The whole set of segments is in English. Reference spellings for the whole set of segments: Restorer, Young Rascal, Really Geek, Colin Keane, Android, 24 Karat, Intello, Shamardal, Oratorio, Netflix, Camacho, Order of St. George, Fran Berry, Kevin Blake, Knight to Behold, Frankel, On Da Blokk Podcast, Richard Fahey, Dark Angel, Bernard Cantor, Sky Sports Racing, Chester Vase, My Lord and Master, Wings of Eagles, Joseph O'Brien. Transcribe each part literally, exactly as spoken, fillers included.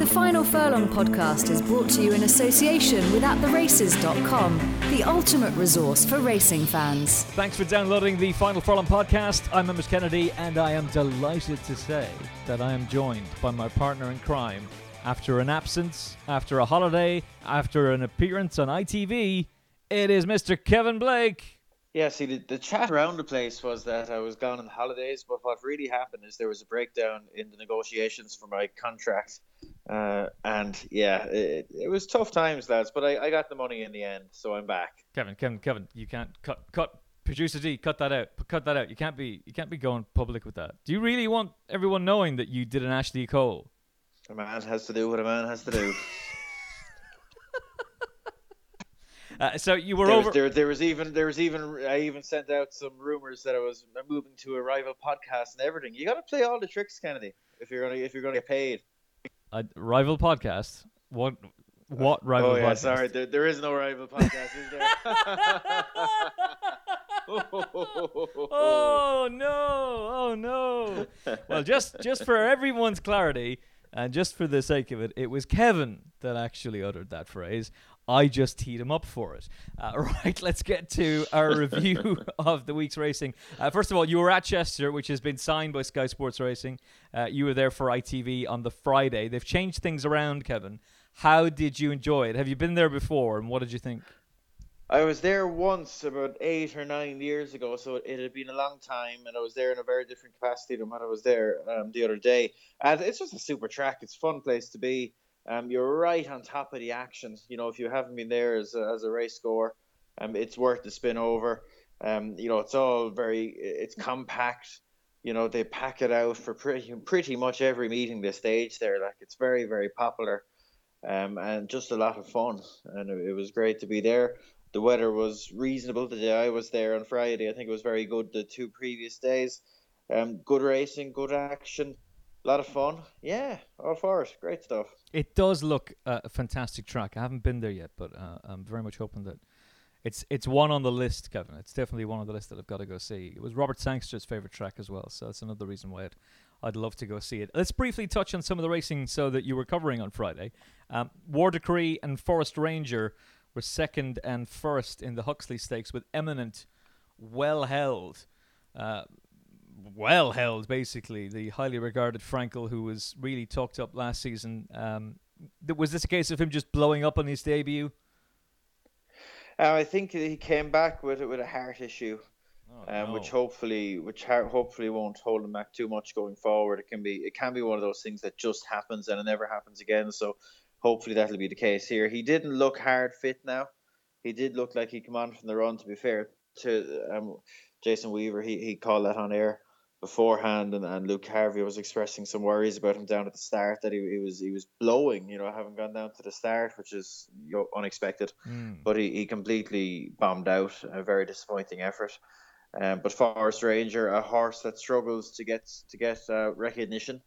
The Final Furlong podcast is brought to you in association with at the races dot com, the ultimate resource for racing fans. Thanks for downloading the Final Furlong podcast. I'm Emmet Kennedy, and I am delighted to say that I am joined by my partner in crime. After an absence, after a holiday, after an appearance on I T V, it is Mister Kevin Blake. Yeah, see, the, the chat around the place was that I was gone on holidays, but what really happened is there was a breakdown in the negotiations for my contract. Uh, and, yeah, it, it was tough times, lads, but I, I got the money in the end, so I'm back. Kevin, Kevin, Kevin, you can't cut, cut, producer D, cut that out, cut that out. You can't be, you can't be going public with that. Do you really want everyone knowing that you did an Ashley Cole? A man has to do what a man has to do. Uh, so you were there over. Was, there, there was even there was even I even sent out some rumors that I was moving to a rival podcast and everything. You got to play all the tricks, Kennedy, if you're gonna if you're gonna get paid. A rival podcast? What? What rival? Oh yeah, podcast? Sorry, there, there is no rival podcast, is there? Oh no! Oh no! Well, just just for everyone's clarity and just for the sake of it, it was Kevin that actually uttered that phrase. I just teed him up for it. Uh, right, let's get to our review of the week's racing. Uh, first of all, you were at Chester, which has been signed by Sky Sports Racing. Uh, you were there for I T V on the Friday. They've changed things around, Kevin. How did you enjoy it? Have you been there before, and what did you think? I was there once about eight or nine years ago, so it had been a long time, and I was there in a very different capacity than when I was there um, the other day. And it's just a super track. It's a fun place to be. Um, you're right on top of the action. You know, if you haven't been there as a, as a race goer, um, it's worth the spin over. Um, you know, it's all very, it's compact. You know, they pack it out for pretty pretty much every meeting this stage there. Like, it's very, very popular, um, and just a lot of fun. And it, it was great to be there. The weather was reasonable the day I was there on Friday. I think it was very good the two previous days. Um, good racing, good action. A lot of fun. Yeah, all for it. Great stuff. It does look uh, a fantastic track. I haven't been there yet, but uh, I'm very much hoping that it's it's one on the list, Kevin. It's definitely one on the list that I've got to go see. It was Robert Sangster's favourite track as well, so that's another reason why I'd, I'd love to go see it. Let's briefly touch on some of the racing so that you were covering on Friday. Um, War Decree and Forest Ranger were second and first in the Huxley Stakes with Eminent, well-held... Uh, well held, basically, the highly regarded Frankel, who was really talked up last season. Um, th- was this a case of him just blowing up on his debut? Uh, I think he came back with it with a heart issue, oh, um, no. which hopefully, which ha- hopefully won't hold him back too much going forward. It can be, it can be one of those things that just happens and it never happens again. So hopefully that'll be the case here. He didn't look hard fit now. He did look like he came on from the run. To be fair to um, Jason Weaver, he he called that on air beforehand, and, and Luke Harvey was expressing some worries about him down at the start, that he, he was he was blowing, you know, having gone down to the start, which is you know, unexpected. Mm. But he, he completely bombed out, a very disappointing effort. Um, but Forest Ranger, a horse that struggles to get to get uh, recognition,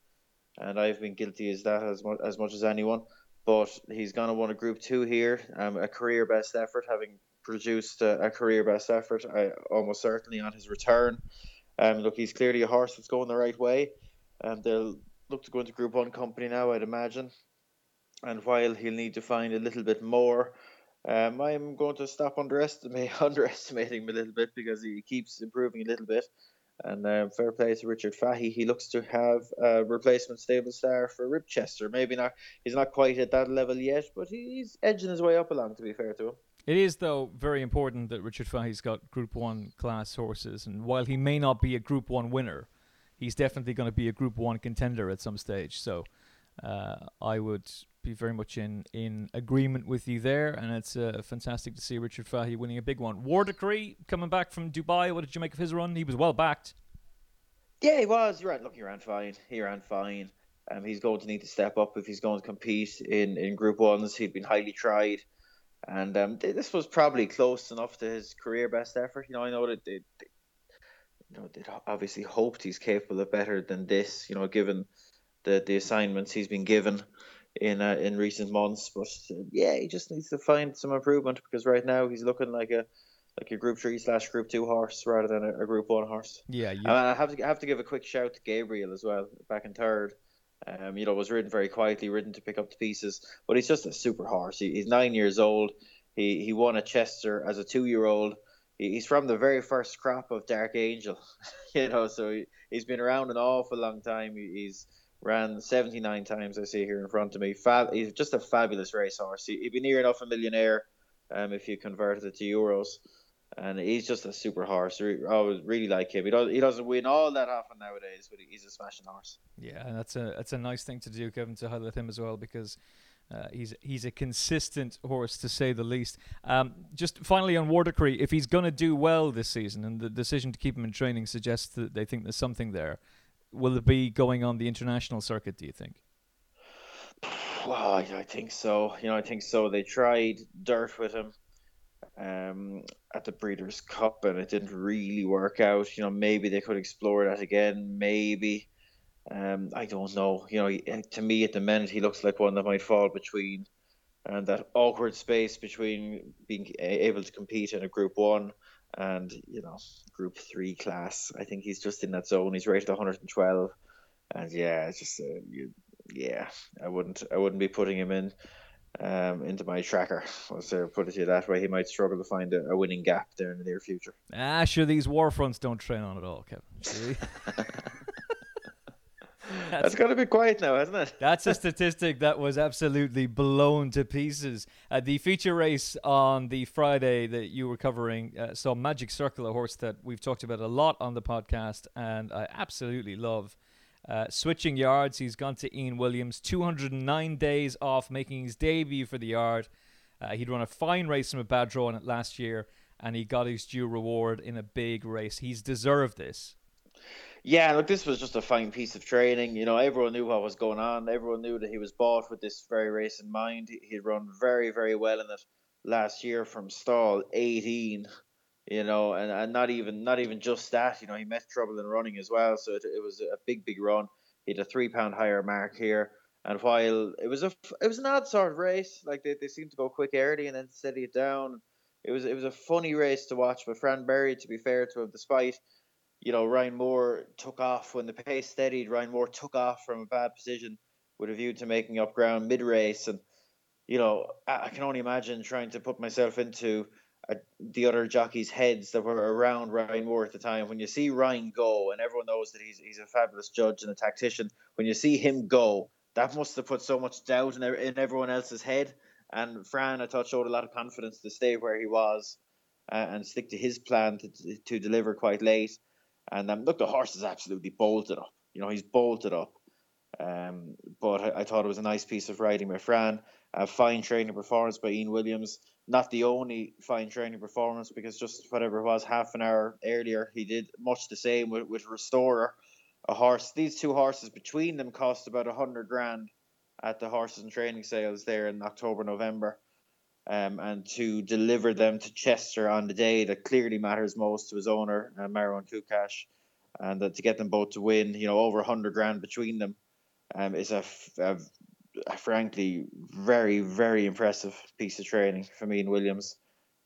and I've been guilty as that as much as much as anyone. But he's gonna win a Group Two here, um, a career best effort, having produced a, a career best effort, I almost certainly on his return. Um, look, he's clearly a horse that's going the right way, and they'll look to go into Group One company now, I'd imagine. And while he'll need to find a little bit more, um, I'm going to stop underestimate, underestimating him a little bit, because he keeps improving a little bit. And um, fair play to Richard Fahey. He looks to have a replacement stable star for Ripchester. Maybe not. He's not quite at that level yet, but he's edging his way up along, to be fair to him. It is, though, very important that Richard Fahey's got Group one class horses. And while he may not be a Group one winner, he's definitely going to be a Group one contender at some stage. So uh, I would be very much in, in agreement with you there. And it's uh, fantastic to see Richard Fahey winning a big one. War Decree, coming back from Dubai. What did you make of his run? He was well backed. Yeah, he was. He ran, look, he ran fine. He ran fine. Um, he's going to need to step up if he's going to compete in, in Group ones. He'd been highly tried. And um, this was probably close enough to his career best effort. You know, I know that they, they you know, they obviously hoped he's capable of better than this. You know, given the the assignments he's been given in uh, in recent months. But uh, yeah, he just needs to find some improvement, because right now he's looking like a like a Group Three slash Group Two horse rather than a, a Group One horse. Yeah, you... I, mean, I have to I have to give a quick shout to Gabriel as well, back in third. Um, you know, was ridden very quietly, ridden to pick up the pieces. But he's just a super horse. He, he's nine years old. He he won at Chester as a two-year-old. He, he's from the very first crop of Dark Angel, you know. So he, he's been around an awful long time. He, he's ran seventy-nine times, I see here in front of me. Fab, he's just a fabulous racehorse. He, he'd be near enough a millionaire, um, if you converted it to euros. And he's just a super horse. I really like him. He, does, he doesn't win all that often nowadays, but he's a smashing horse. Yeah, and that's a that's a nice thing to do, Kevin, to highlight him as well, because uh, he's he's a consistent horse, to say the least. Um, just finally on War Decree, if he's going to do well this season, and the decision to keep him in training suggests that they think there's something there, will it be going on the international circuit, do you think? Well, I, I think so. You know, I think so. They tried dirt with him um at the Breeders' Cup, and it didn't really work out. You know, maybe they could explore that again, maybe. um I don't know. You know, to me at the minute he looks like one that might fall between, and that awkward space between being able to compete in a Group One and, you know, Group Three class. I think he's just in that zone. He's rated one hundred twelve, and yeah, it's just uh, you, yeah I wouldn't I wouldn't be putting him in Um, into my tracker. Let's put it to you that way. He might struggle to find a, a winning gap there in the near future. Ah, sure, these war fronts don't train on at all, Kevin. See? That's got to be quiet now, hasn't it? That's a statistic that was absolutely blown to pieces. Uh, the feature race on the Friday that you were covering uh, saw Magic Circle, a horse that we've talked about a lot on the podcast, and I absolutely love. Uh, switching yards, he's gone to Ian Williams, two hundred nine days off, making his debut for the yard. Uh, he'd run a fine race from a bad draw in it last year, and he got his due reward in a big race. He's deserved this. Yeah, look, this was just a fine piece of training. You know, everyone knew what was going on. Everyone knew that he was bought with this very race in mind. He'd run very, very well in it last year from stall eighteen. You know, and, and not even not even just that. You know, he met trouble in running as well, so it, it was a big, big run. He had a three-pound higher mark here, and while it was a it was an odd sort of race, like they, they seemed to go quick early and then steady it down. It was it was a funny race to watch, but Fran Berry, to be fair to him, despite, you know, Ryan Moore took off when the pace steadied. Ryan Moore took off from a bad position with a view to making up ground mid-race, and you know, I, I can only imagine trying to put myself into the other jockeys' heads that were around Ryan Moore at the time. When you see Ryan go, and everyone knows that he's he's a fabulous judge and a tactician, when you see him go, that must have put so much doubt in, in everyone else's head. And Fran, I thought, showed a lot of confidence to stay where he was uh, and stick to his plan to to deliver quite late. And um, look, the horse is absolutely bolted up. You know, he's bolted up. Um, but I, I thought it was a nice piece of riding by Fran. A fine training performance by Ian Williams. Not the only fine training performance, because just whatever it was, half an hour earlier, he did much the same with, with Restorer, a horse. These two horses between them cost about a hundred grand at the horses and training sales there in October, November. Um, and to deliver them to Chester on the day that clearly matters most to his owner, uh, Marwan Kukash, and that to get them both to win, you know, over a hundred grand between them, um, is a, a frankly very, very impressive piece of training from Ian Williams,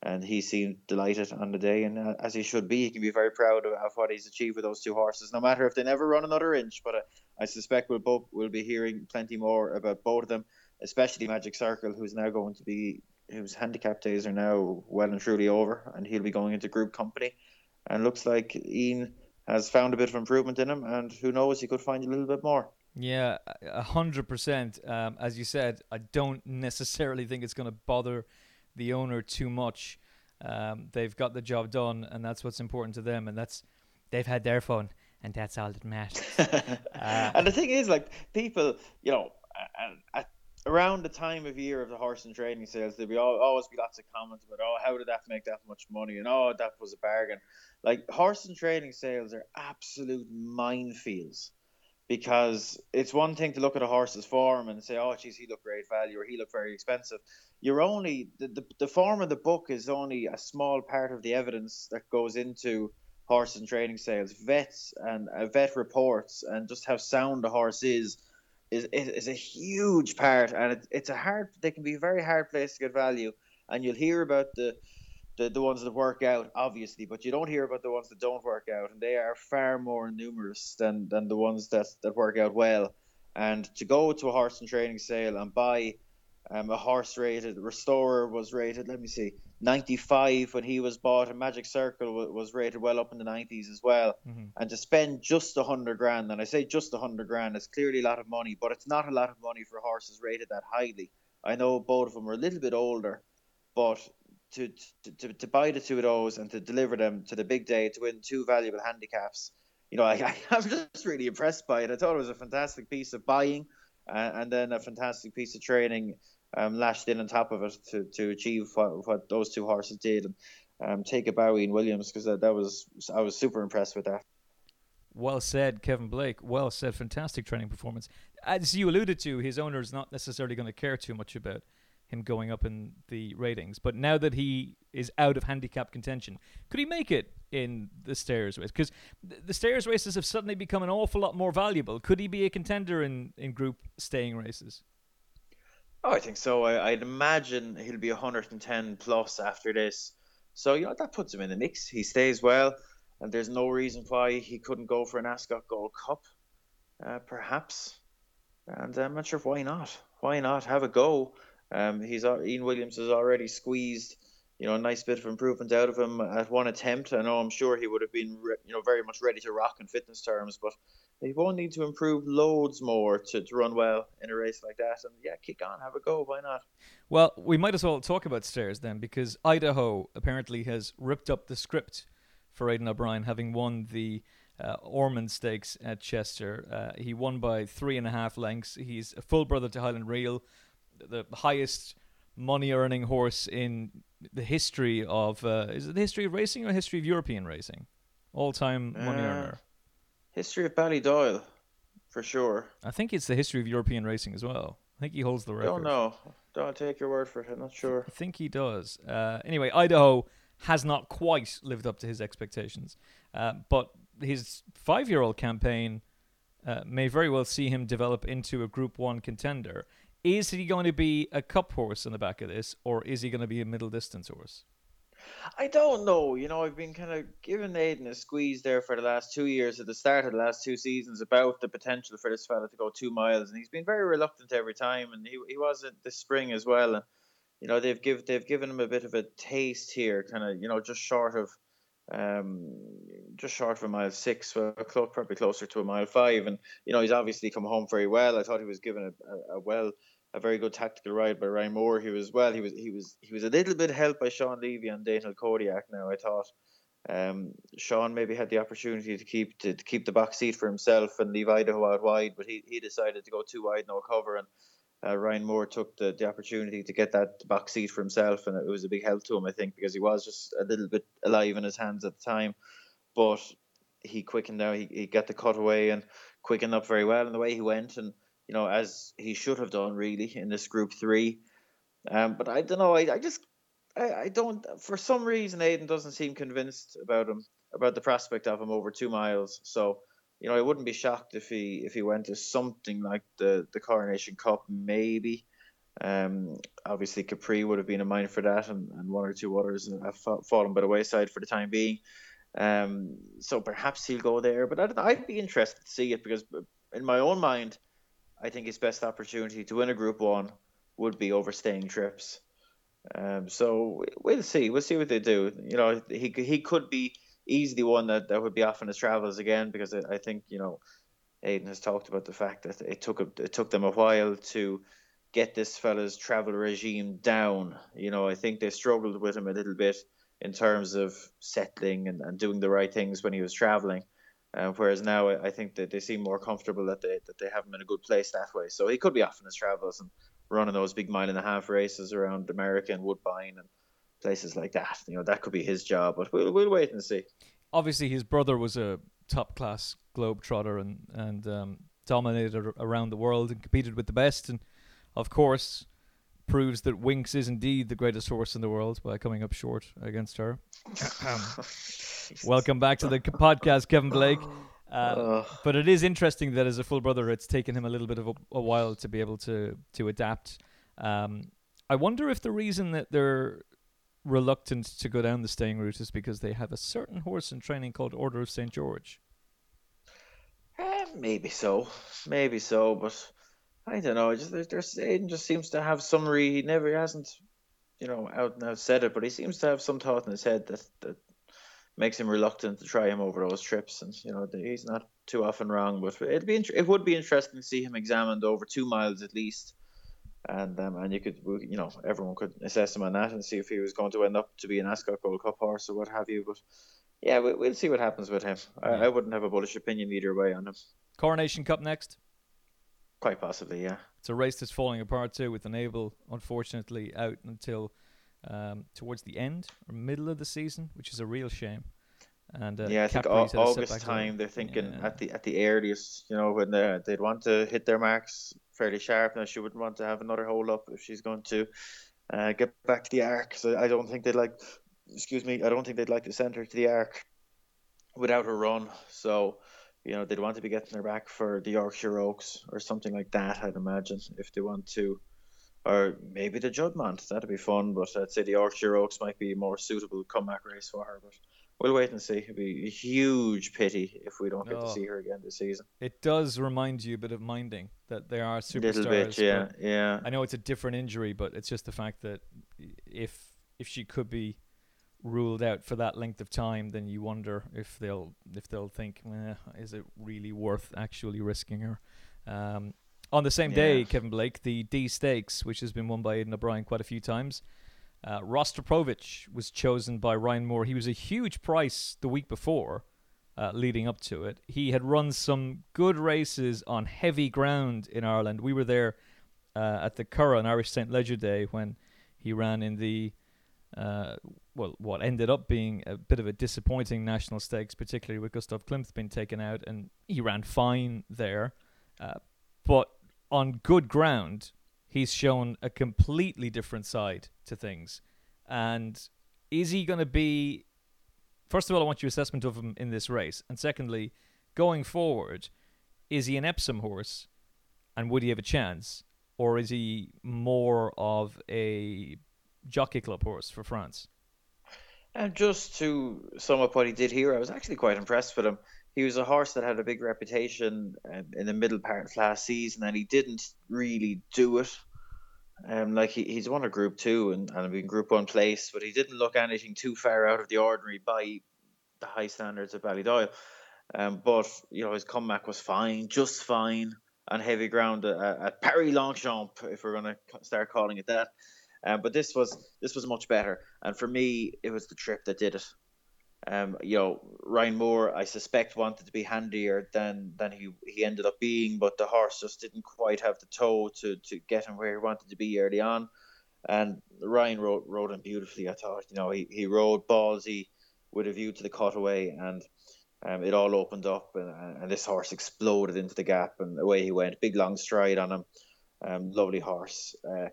and he seemed delighted on the day, and uh, as he should be. He can be very proud of, of what he's achieved with those two horses, no matter if they never run another inch. But uh, I suspect we'll both we'll be hearing plenty more about both of them, especially Magic Circle, who's now going to be whose handicap days are now well and truly over, and he'll be going into group company, and looks like Ian has found a bit of improvement in him, and who knows, he could find a little bit more. Yeah, a hundred percent. Um, as you said, I don't necessarily think it's going to bother the owner too much. Um, they've got the job done, and that's what's important to them. And that's they've had their fun, and that's all that matters. uh, and the thing is, like, people, you know, at, at, around the time of year of the horse and training sales, there'll be all, always be lots of comments about, oh, how did that make that much money, and oh, that was a bargain. Like, horse and training sales are absolute minefields. Because it's one thing to look at a horse's form and say, oh, geez, he looked great value, or he looked very expensive. You're only, the, the, the form of the book is only a small part of the evidence that goes into horse and training sales. Vets and uh, vet reports and just how sound the horse is, is, is, is a huge part. And it, it's a hard, they can be a very hard place to get value. And you'll hear about the, the, the ones that work out, obviously, but you don't hear about the ones that don't work out, and they are far more numerous than, than the ones that, that work out well. And to go to a horse and training sale and buy um, a horse rated, Restorer was rated, let me see, ninety-five when he was bought, and Magic Circle was, was rated well up in the nineties as well. Mm-hmm. And to spend just a hundred grand, and I say just a hundred grand, it's clearly a lot of money, but it's not a lot of money for horses rated that highly. I know both of them are a little bit older, but to to, to buy the two of those and to deliver them to the big day to win two valuable handicaps, you know, I, I, I'm just really impressed by it. I thought it was a fantastic piece of buying uh, and then a fantastic piece of training um, lashed in on top of it to, to achieve what, what those two horses did. And um, take a Bowie and Williams, because that, that was I was super impressed with that. Well said, Kevin Blake. Well said. Fantastic training performance. As you alluded to, his owner is not necessarily going to care too much about him going up in the ratings. But now that he is out of handicap contention, could he make it in the Stayers race? Because th- the Stayers races have suddenly become an awful lot more valuable. Could he be a contender in, in group staying races? Oh, I think so. I, I'd imagine he'll be one hundred ten plus after this. So, you know, that puts him in the mix. He stays well, and there's no reason why he couldn't go for an Ascot Gold Cup, uh, perhaps. And I'm not sure why not. Why not have a go? Um, he's Ian Williams has already squeezed, you know, a nice bit of improvement out of him at one attempt. I know I'm sure he would have been, re- you know, very much ready to rock in fitness terms, but he won't need to improve loads more to, to run well in a race like that. And yeah, kick on, have a go, why not? Well, we might as well talk about Stairs then, because Idaho apparently has ripped up the script for Aidan O'Brien, having won the uh, Ormond Stakes at Chester. Uh, he won by three and a half lengths. He's a full brother to Highland Reel, the highest money-earning horse in the history of... Uh, is it the history of racing or the history of European racing? All-time money-earner. Uh, history of Ballydoyle, for sure. I think it's the history of European racing as well. I think he holds the record. Don't know. Don't take your word for it. I'm not sure. I think he does. Uh, anyway, Idaho has not quite lived up to his expectations. Uh, but his five-year-old campaign uh, may very well see him develop into a Group one contender. Is he going to be a cup horse in the back of this, or is he going to be a middle distance horse? I don't know. You know, I've been kind of giving Aidan a squeeze there for the last two years at the start of the last two seasons about the potential for this fella to go two miles. And he's been very reluctant every time. And he, he wasn't this spring as well. And, you know, they've, give, they've given him a bit of a taste here, kind of, you know, just short of um just short of a mile six, well, close, probably closer to a mile five. And, you know, he's obviously come home very well. I thought he was given a, a, a well a very good tactical ride by Ryan Moore. He was well he was he was he was a little bit helped by Sean Levy and Daniel Kodiak. Now I thought um Sean maybe had the opportunity to keep to, to keep the back seat for himself and leave Idaho out wide, but he, he decided to go too wide, no cover, and Uh, Ryan Moore took the, the opportunity to get that back seat for himself, and it was a big help to him, I think, because he was just a little bit alive in his hands at the time. But he quickened out, he, he got the cutaway and quickened up very well in the way he went, and, you know, as he should have done, really, in this Group three. Um, but I don't know, I, I just, I, I don't, for some reason, Aidan doesn't seem convinced about him, about the prospect of him over two miles, so... You know, I wouldn't be shocked if he if he went to something like the, the Coronation Cup, maybe. Um, obviously, Capri would have been in mind for that, and, and one or two others have fallen by the wayside for the time being. Um, so perhaps he'll go there. But I'd, I'd be interested to see it, because in my own mind, I think his best opportunity to win a Group one would be overstaying trips. Um, so we'll see. We'll see what they do. You know, he he could be... easily one that, that would be off on his travels again, because I, I think, you know, Aidan has talked about the fact that it took a, it took them a while to get this fella's travel regime down. You know, I think they struggled with him a little bit in terms of settling and, and doing the right things when he was traveling. Uh, whereas now I, I think that they seem more comfortable that they that they have him in a good place that way. So he could be off on his travels and running those big mile and a half races around America and Woodbine and places like that. You know, that could be his job, but we'll we'll wait and see. Obviously, his brother was a top-class globetrotter and and um, dominated around the world and competed with the best, and of course proves that Winx is indeed the greatest horse in the world by coming up short against her. Welcome back to the podcast, Kevin Blake. Um, but it is interesting that as a full brother, it's taken him a little bit of a, a while to be able to to adapt. Um, I wonder if the reason that they're reluctant to go down the staying route is because they have a certain horse in training called Order of Saint George. Eh, maybe so, maybe so, but I don't know. Just there's Aidan just seems to have some re. He never he hasn't, you know, out and out said it, but he seems to have some thought in his head that that makes him reluctant to try him over those trips, and you know he's not too often wrong. But it'd be it would be interesting to see him examined over two miles at least, and um, and you could you know everyone could assess him on that and see if he was going to end up to be an Ascot Gold Cup horse or what have you, but. Yeah, we'll see what happens with him. I, I wouldn't have a bullish opinion either way on him. Coronation Cup next? Quite possibly, yeah. It's a race that's falling apart too, with Enable unfortunately out until um, towards the end or middle of the season, which is a real shame. And uh, yeah, I think all, August time on. They're thinking yeah. at the at the earliest, you know, when they'd want to hit their marks fairly sharp. Now she wouldn't want to have another hole up if she's going to uh, get back to the arc. So I don't think they'd like. Excuse me, I don't think they'd like to send her to the Arc without her run. So, you know, they'd want to be getting her back for the Yorkshire Oaks or something like that, I'd imagine, if they want to. Or maybe the Judmont, that'd be fun. But I'd say the Yorkshire Oaks might be a more suitable comeback race for her. But we'll wait and see. It'd be a huge pity if we don't oh, get to see her again this season. It does remind you a bit of minding that there are superstars. Little bit, yeah, yeah. I know it's a different injury, but it's just the fact that if if she could be ruled out for that length of time, then you wonder if they'll if they'll think, eh, is it really worth actually risking her? Um, on the same yeah. day, Kevin Blake, the D Stakes, which has been won by Aidan O'Brien quite a few times, uh, Rostropovich was chosen by Ryan Moore. He was a huge price the week before, uh, leading up to it. He had run some good races on heavy ground in Ireland. We were there uh, at the Curragh on Irish Saint Leger Day when he ran in the Uh, well, what ended up being a bit of a disappointing national stakes, particularly with Gustav Klimt being taken out, and he ran fine there. Uh, but on good ground, he's shown a completely different side to things. And is he going to be... First of all, I want your assessment of him in this race. And secondly, going forward, is he an Epsom horse? And would he have a chance? Or is he more of a jockey club horse for France? And just to sum up what he did here, I was actually quite impressed with him. He was a horse that had a big reputation um, in the middle part of last season, and he didn't really do it. Um, like he, he's won a Group Two and and been Group One place, but he didn't look anything too far out of the ordinary by the high standards of Ballydoyle. Um, but you know his comeback was fine, just fine, on heavy ground at, at Paris Longchamp, if we're going to start calling it that. Um, but this was this was much better, and for me, it was the trip that did it. Um, you know, Ryan Moore, I suspect, wanted to be handier than than he, he ended up being, but the horse just didn't quite have the toe to, to get him where he wanted to be early on. And Ryan rode rode him beautifully, I thought. You know, he, he rode ballsy with a view to the cutaway, and um, it all opened up, and, and this horse exploded into the gap, and away he went. Big long stride on him, um, lovely horse. Uh,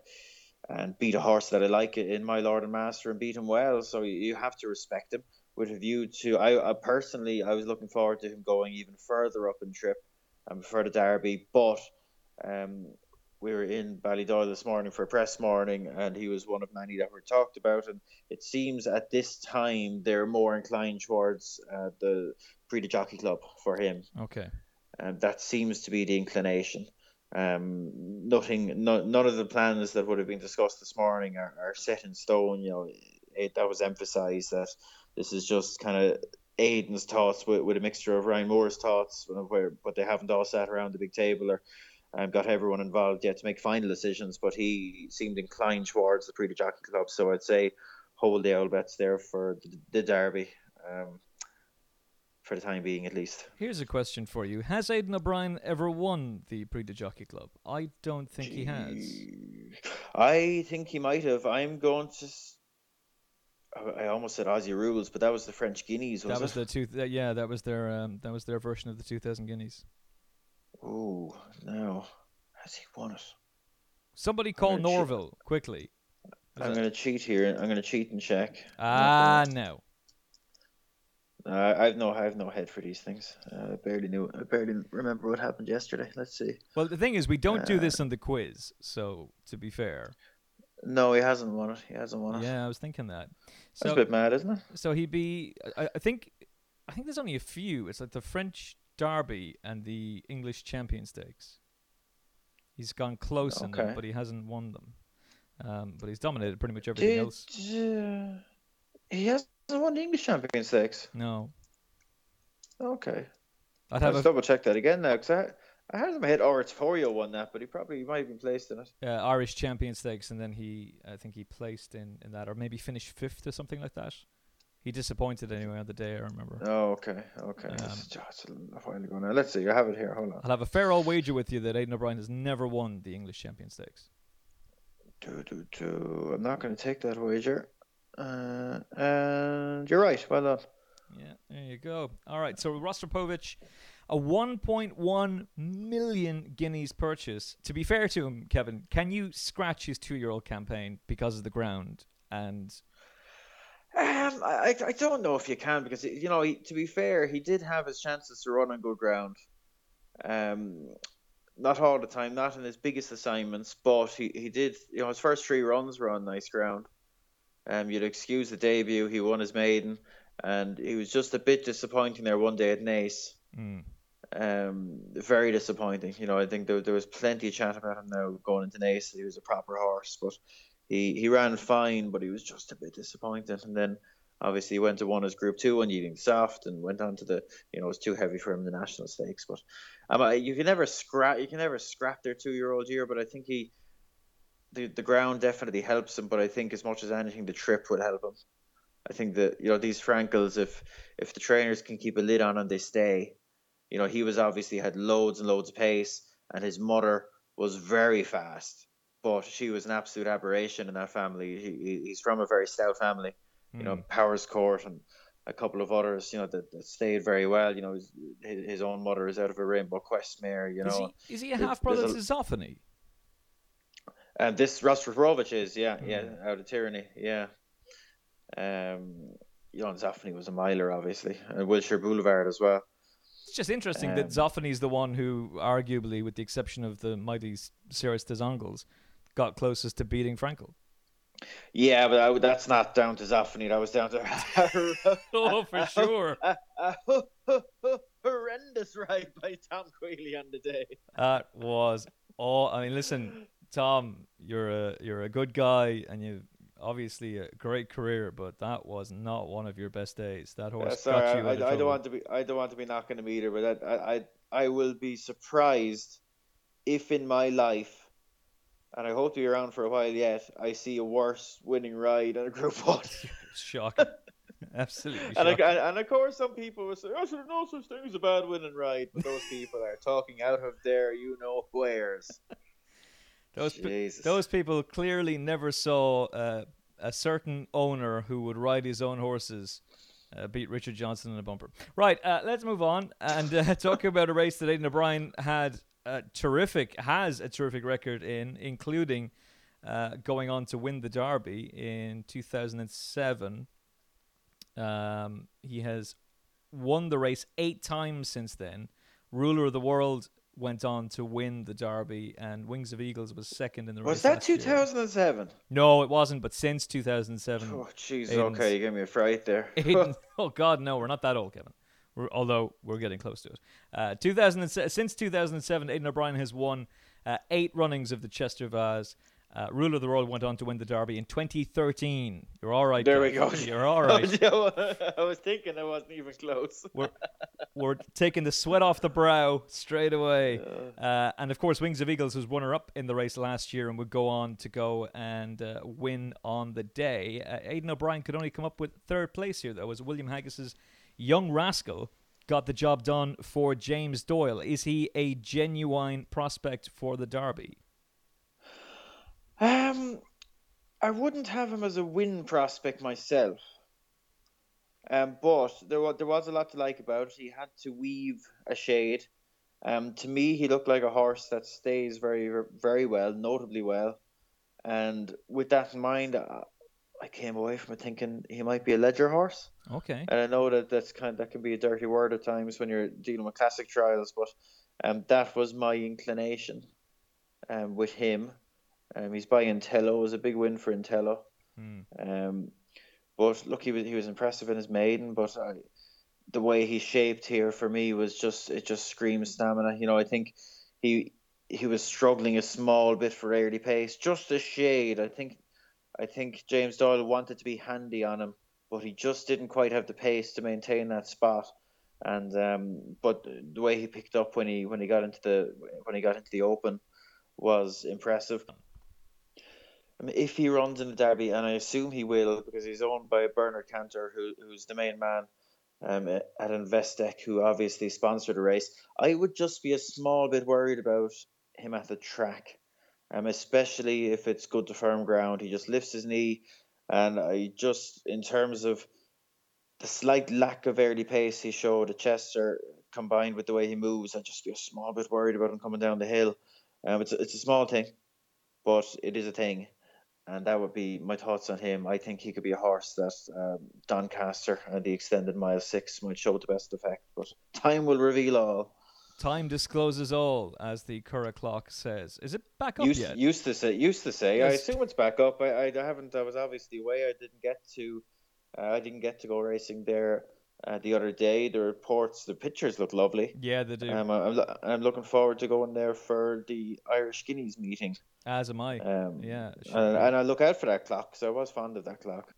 and beat a horse that I like in my Lord and Master, and beat him well, so you have to respect him with a view to... I, I personally, I was looking forward to him going even further up in trip and um, further Derby, but um, we were in Ballydoyle this morning for a press morning, and he was one of many that were talked about, and it seems at this time they're more inclined towards uh, the Prix de Jockey Club for him. Okay. And that seems to be the inclination. Um, nothing, no, none of the plans that would have been discussed this morning are, are set in stone. You know, it, that was emphasised that this is just kind of Aidan's thoughts with, with a mixture of Ryan Moore's thoughts, where but they haven't all sat around the big table or um, got everyone involved yet to make final decisions. But he seemed inclined towards the Prix de Jockey Club, so I'd say hold the old bets there for the, the Derby. Um, for the time being at least. Here's a question for you. Has Aidan O'Brien ever won the Prix de Jockey Club? I don't think Gee, he has. I think he might have. I'm going to... I almost said Aussie Rules, but that was the French Guineas, wasn't it? That was the two... Th- yeah, that was their um, that was their version of the two thousand Guineas. Oh, no. Has he won it? Somebody call Norville, che- quickly. Is I'm that... going to cheat here. I'm going to cheat and check. Ah, uh, no. Uh, I've no, I have no head for these things. Uh, I barely knew. I barely remember what happened yesterday. Let's see. Well, the thing is, we don't uh, do this on the quiz. So, to be fair, no, he hasn't won it. He hasn't won it. Yeah, I was thinking that. So, that's a bit mad, isn't it? So he'd be. I, I think. I think there's only a few. It's like the French Derby and the English Champion Stakes. He's gone close okay. in them, but he hasn't won them. Um, but he's dominated pretty much everything Did, else. Uh, he hasn't won the English Champion Stakes? No. Okay. I'd have Let's double check that again now, because I, I had him hit Oratorio won that, but he probably he might have been placed in it. Yeah, uh, Irish Champion Stakes, and then he, I think he placed in, in that, or maybe finished fifth or something like that. He disappointed anyway on the day, I remember. Oh, okay, okay. Um, That's just a while ago now. Let's see, I have it here, hold on. I'll have a fair old wager with you that Aidan O'Brien has never won the English Champion Stakes. Do, do, do. I'm not going to take that wager. Uh, and you're right, well done. Yeah, there you go. All right, so Rostropovich, a one point one million guineas purchase. To be fair to him, Kevin, can you scratch his two-year-old campaign because of the ground? And um, I I don't know if you can because, you know, he, to be fair, he did have his chances to run on good ground. Um, not all the time, not in his biggest assignments, but he, he did, you know, his first three runs were on nice ground. Um, you'd excuse the debut, he won his maiden. And he was just a bit disappointing there one day at Naas. Mm. Um, very disappointing. You know, I think there, there was plenty of chat about him now going into Naas. He was a proper horse, but he, he ran fine, but he was just a bit disappointed. And then obviously he went to one his Group Two on Yeading Soft and went on to the, you know, it was too heavy for him the national stakes. But um, you can never scrap you can never scrap their two year old year. But I think he the the ground definitely helps him. But I think as much as anything, the trip would help him. I think that, you know, these Frankels, if if the trainers can keep a lid on and they stay, you know, he was obviously had loads and loads of pace and his mother was very fast, but she was an absolute aberration in that family. He, he's from a very stout family, you mm. know, Powers Court and a couple of others, you know, that, that stayed very well. You know, his, his own mother is out of a rainbow, Questmere, you know. Is he, is he a half-brother to Zoffany? And this Rostropovich is, yeah, mm. yeah, out of Tyranny, yeah. Um, you know, Zoffany was a miler, obviously, and Wilshire Boulevard as well. It's just interesting um, that Zoffany's the one who, arguably, with the exception of the mighty Cirrus des Angles, got closest to beating Frankel. Yeah, but I, that's not down to Zoffany. That was down to oh, for sure, a, a, a, a, a horrendous ride by Tom Quealy on the day. That was all. I mean, listen, Tom, you're a you're a good guy, and you. Obviously a great career, but that was not one of your best days. That horse yeah, sorry, got you. I, I, I don't want to be. I don't want to be knocking him either, but that, I, I, I will be surprised if in my life, and I hope to be around for a while yet, I see a worse winning ride in a Group One. Shocking, absolutely. Shocking. And, I, and of course, some people will say, "Oh, there's no such thing as a bad winning ride," but those people are talking out of their you know wheres. Those pe- those people clearly never saw uh, a certain owner who would ride his own horses uh, beat Richard Johnson in a bumper. Right, uh, let's move on and uh, talk about a race that Aidan O'Brien had a terrific has a terrific record in, including uh, going on to win the Derby in two thousand seven. Um, he has won the race eight times since then. Ruler of the World went on to win the Derby, and Wings of Eagles was second in the race. Was that two thousand seven? No, it wasn't, but since two thousand seven. Oh, jeez, okay, you gave me a fright there. Aidan, oh, God, no, we're not that old, Kevin. We're, although, we're getting close to it. Uh, two thousand seven, since two thousand seven, Aidan O'Brien has won uh, eight runnings of the Chester Vase. Uh, Ruler of the World went on to win the Derby in twenty thirteen. You're all right. There Kevin. We go. You're all right. I was thinking I wasn't even close. we're, we're taking the sweat off the brow straight away. Uh, and, of course, Wings of Eagles was runner-up in the race last year and would go on to go and uh, win on the day. Uh, Aidan O'Brien could only come up with third place here, though, as William Haggis's Young Rascal got the job done for James Doyle. Is he a genuine prospect for the Derby? Um, I wouldn't have him as a win prospect myself. Um, but there was there was a lot to like about it. He had to weave a shade. Um, to me, he looked like a horse that stays very very well, notably well. And with that in mind, I, I came away from it thinking he might be a ledger horse. Okay. And I know that that's kind of, that can be a dirty word at times when you're dealing with classic trials, but um, that was my inclination. Um, with him. Um, he's by Intello. It was a big win for Intello. Mm. Um, but look, he was he was impressive in his maiden. But I, the way he shaped here for me was just, it just screams stamina. You know, I think he he was struggling a small bit for early pace, just a shade. I think I think James Doyle wanted to be handy on him, but he just didn't quite have the pace to maintain that spot. And um, but the way he picked up when he when he got into the when he got into the open was impressive. I mean, if he runs in the Derby, and I assume he will, because he's owned by Bernard Cantor, who who's the main man um, at Investec, who obviously sponsored the race. I would just be a small bit worried about him at the track, um, especially if it's good to firm ground. He just lifts his knee, and I just, in terms of the slight lack of early pace he showed at Chester, combined with the way he moves, I'd just be a small bit worried about him coming down the hill. Um, it's, it's a small thing, but it is a thing. And that would be my thoughts on him. I think he could be a horse that um, Doncaster and the extended mile six might show the best effect. But time will reveal all. Time discloses all, as the Curra clock says. Is it back up used, yet? Used to say. Used to say. Used I assume it's back up. I, I haven't. I was obviously away. I didn't get to. Uh, I didn't get to go racing there uh, the other day. The reports, the pictures look lovely. Yeah, they do. Um, I'm, I'm looking forward to going there for the Irish Guineas meeting. As am I. Um, yeah. Sure. And, and I look out for that clock, so I was fond of that clock.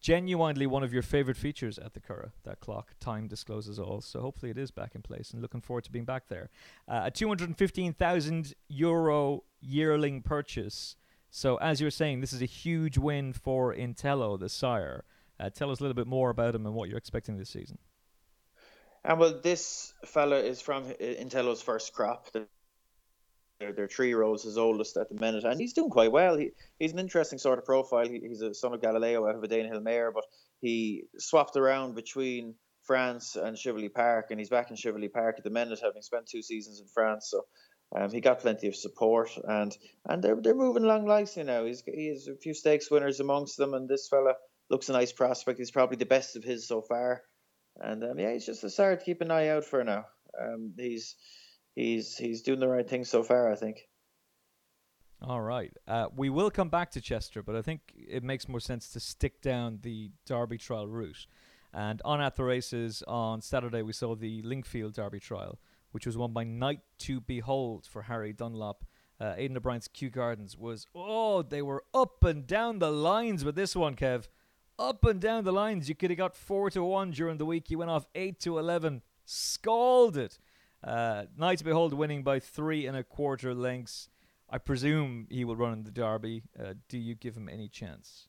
Genuinely one of your favourite features at the Curra, that clock. Time discloses all. So hopefully it is back in place, and looking forward to being back there. Uh, a two hundred fifteen thousand euro yearling purchase. So as you were saying, this is a huge win for Intello, the sire. Uh, tell us a little bit more about him and what you're expecting this season. And well, this fella is from Intello's first crop. They're three year olds, his oldest at the minute, and he's doing quite well. He he's an interesting sort of profile. He, he's a son of Galileo out of a Danehill mare, but he swapped around between France and Chivalry Park, and he's back in Chivalry Park at the minute, having spent two seasons in France. So um, he got plenty of support, and and they're they're moving along nicely now. He's he has a few stakes winners amongst them, and this fella looks a nice prospect. He's probably the best of his so far, and um, yeah, he's just a sire to keep an eye out for now. Um, he's. He's he's doing the right thing so far, I think. All right. Uh, we will come back to Chester, but I think it makes more sense to stick down the Derby trial route. And on At The Races on Saturday, we saw the Lingfield Derby trial, which was won by Knight to Behold for Harry Dunlop. Uh, Aidan O'Brien's Kew Gardens was, oh, they were up and down the lines with this one, Kev. Up and down the lines. You could have got four to one during the week. You went off eight to eleven. Scalded. Uh, Knight to Behold winning by three and a quarter lengths. I presume he will run in the Derby. Uh, do you give him any chance?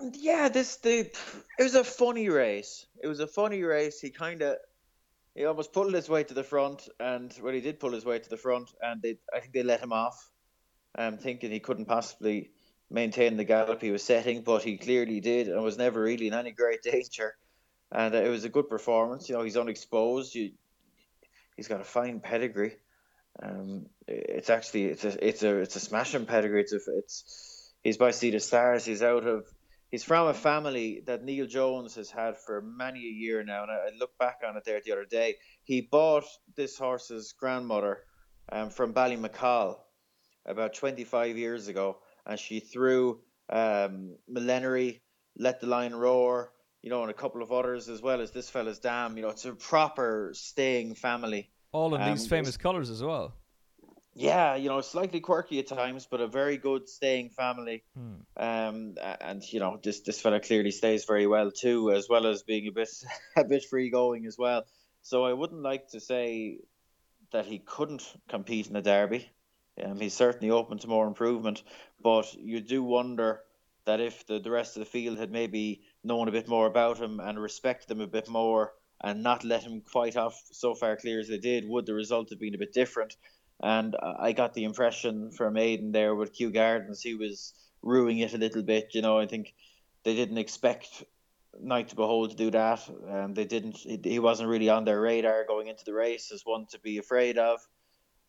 Um, yeah, this the it was a funny race. It was a funny race. He kind of he almost pulled his way to the front, and well, he did pull his way to the front, and they I think they let him off, um, thinking he couldn't possibly maintain the gallop he was setting, but he clearly did, and was never really in any great danger. And uh, it was a good performance. You know, he's unexposed. You. He's got a fine pedigree. Um, it's actually it's a it's a it's a smashing pedigree. It's a, it's he's by Sea to Stars. He's out of he's from a family that Neil Jones has had for many a year now. And I, I looked back on it there the other day. He bought this horse's grandmother um, from Ballymacall about twenty-five years ago, and she threw um, Millenary, Let the Lion Roar, you know, and a couple of others, as well as this fella's dam. You know, it's a proper staying family. All in um, these famous colours as well. Yeah, you know, slightly quirky at times, but a very good staying family. Hmm. Um, and, you know, this this fella clearly stays very well too, as well as being a bit, a bit free-going as well. So I wouldn't like to say that he couldn't compete in the Derby. Um, he's certainly open to more improvement, but you do wonder that if the, the rest of the field had maybe known a bit more about him and respect them a bit more and not let him quite off so far clear as they did, would the result have been a bit different? And I got the impression from Aidan there with Kew Gardens, he was ruining it a little bit. You know, I think they didn't expect Knight to Behold to do that. Um, they didn't. He wasn't really on their radar going into the race as one to be afraid of.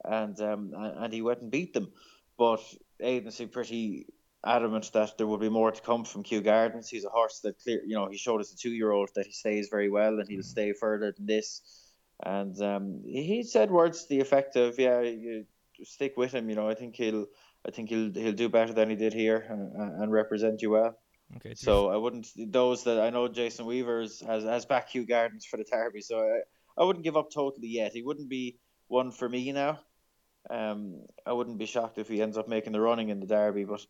And um, and he went and beat them. But Aidan seemed pretty adamant that there would be more to come from Kew Gardens. He's a horse that clear, you know, he showed us a two-year-old that he stays very well, and he'll stay further than this. And um, he said words to the effect of, "Yeah, you stick with him. You know, I think he'll, I think he'll, he'll do better than he did here, and, and represent you well." Okay. Geez. So I wouldn't those that I know Jason Weaver's has has back Kew Gardens for the Derby, so I, I wouldn't give up totally yet. He wouldn't be one for me now. Um, I wouldn't be shocked if he ends up making the running in the Derby, but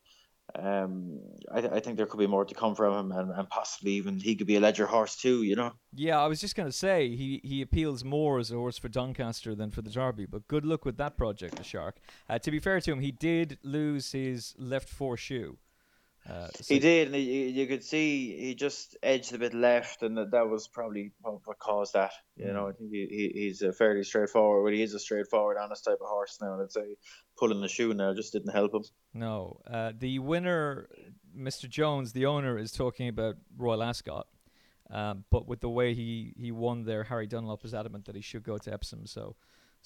um, I, th- I think there could be more to come from him, and, and possibly even he could be a ledger horse too. You know. Yeah, I was just going to say he he appeals more as a horse for Doncaster than for the Derby. But good luck with that project, the Shark. Uh, to be fair to him, he did lose his left foreshoe. Uh, so he did, and he, you could see he just edged a bit left, and that, that was probably what, what caused that. You know, I think he, he he's a fairly straightforward, well, he is a straightforward, honest type of horse now, and I'd say pulling the shoe now just didn't help him. No. Uh, the winner, Mister Jones, the owner, is talking about Royal Ascot, um, but with the way he, he won there, Harry Dunlop was adamant that he should go to Epsom, so...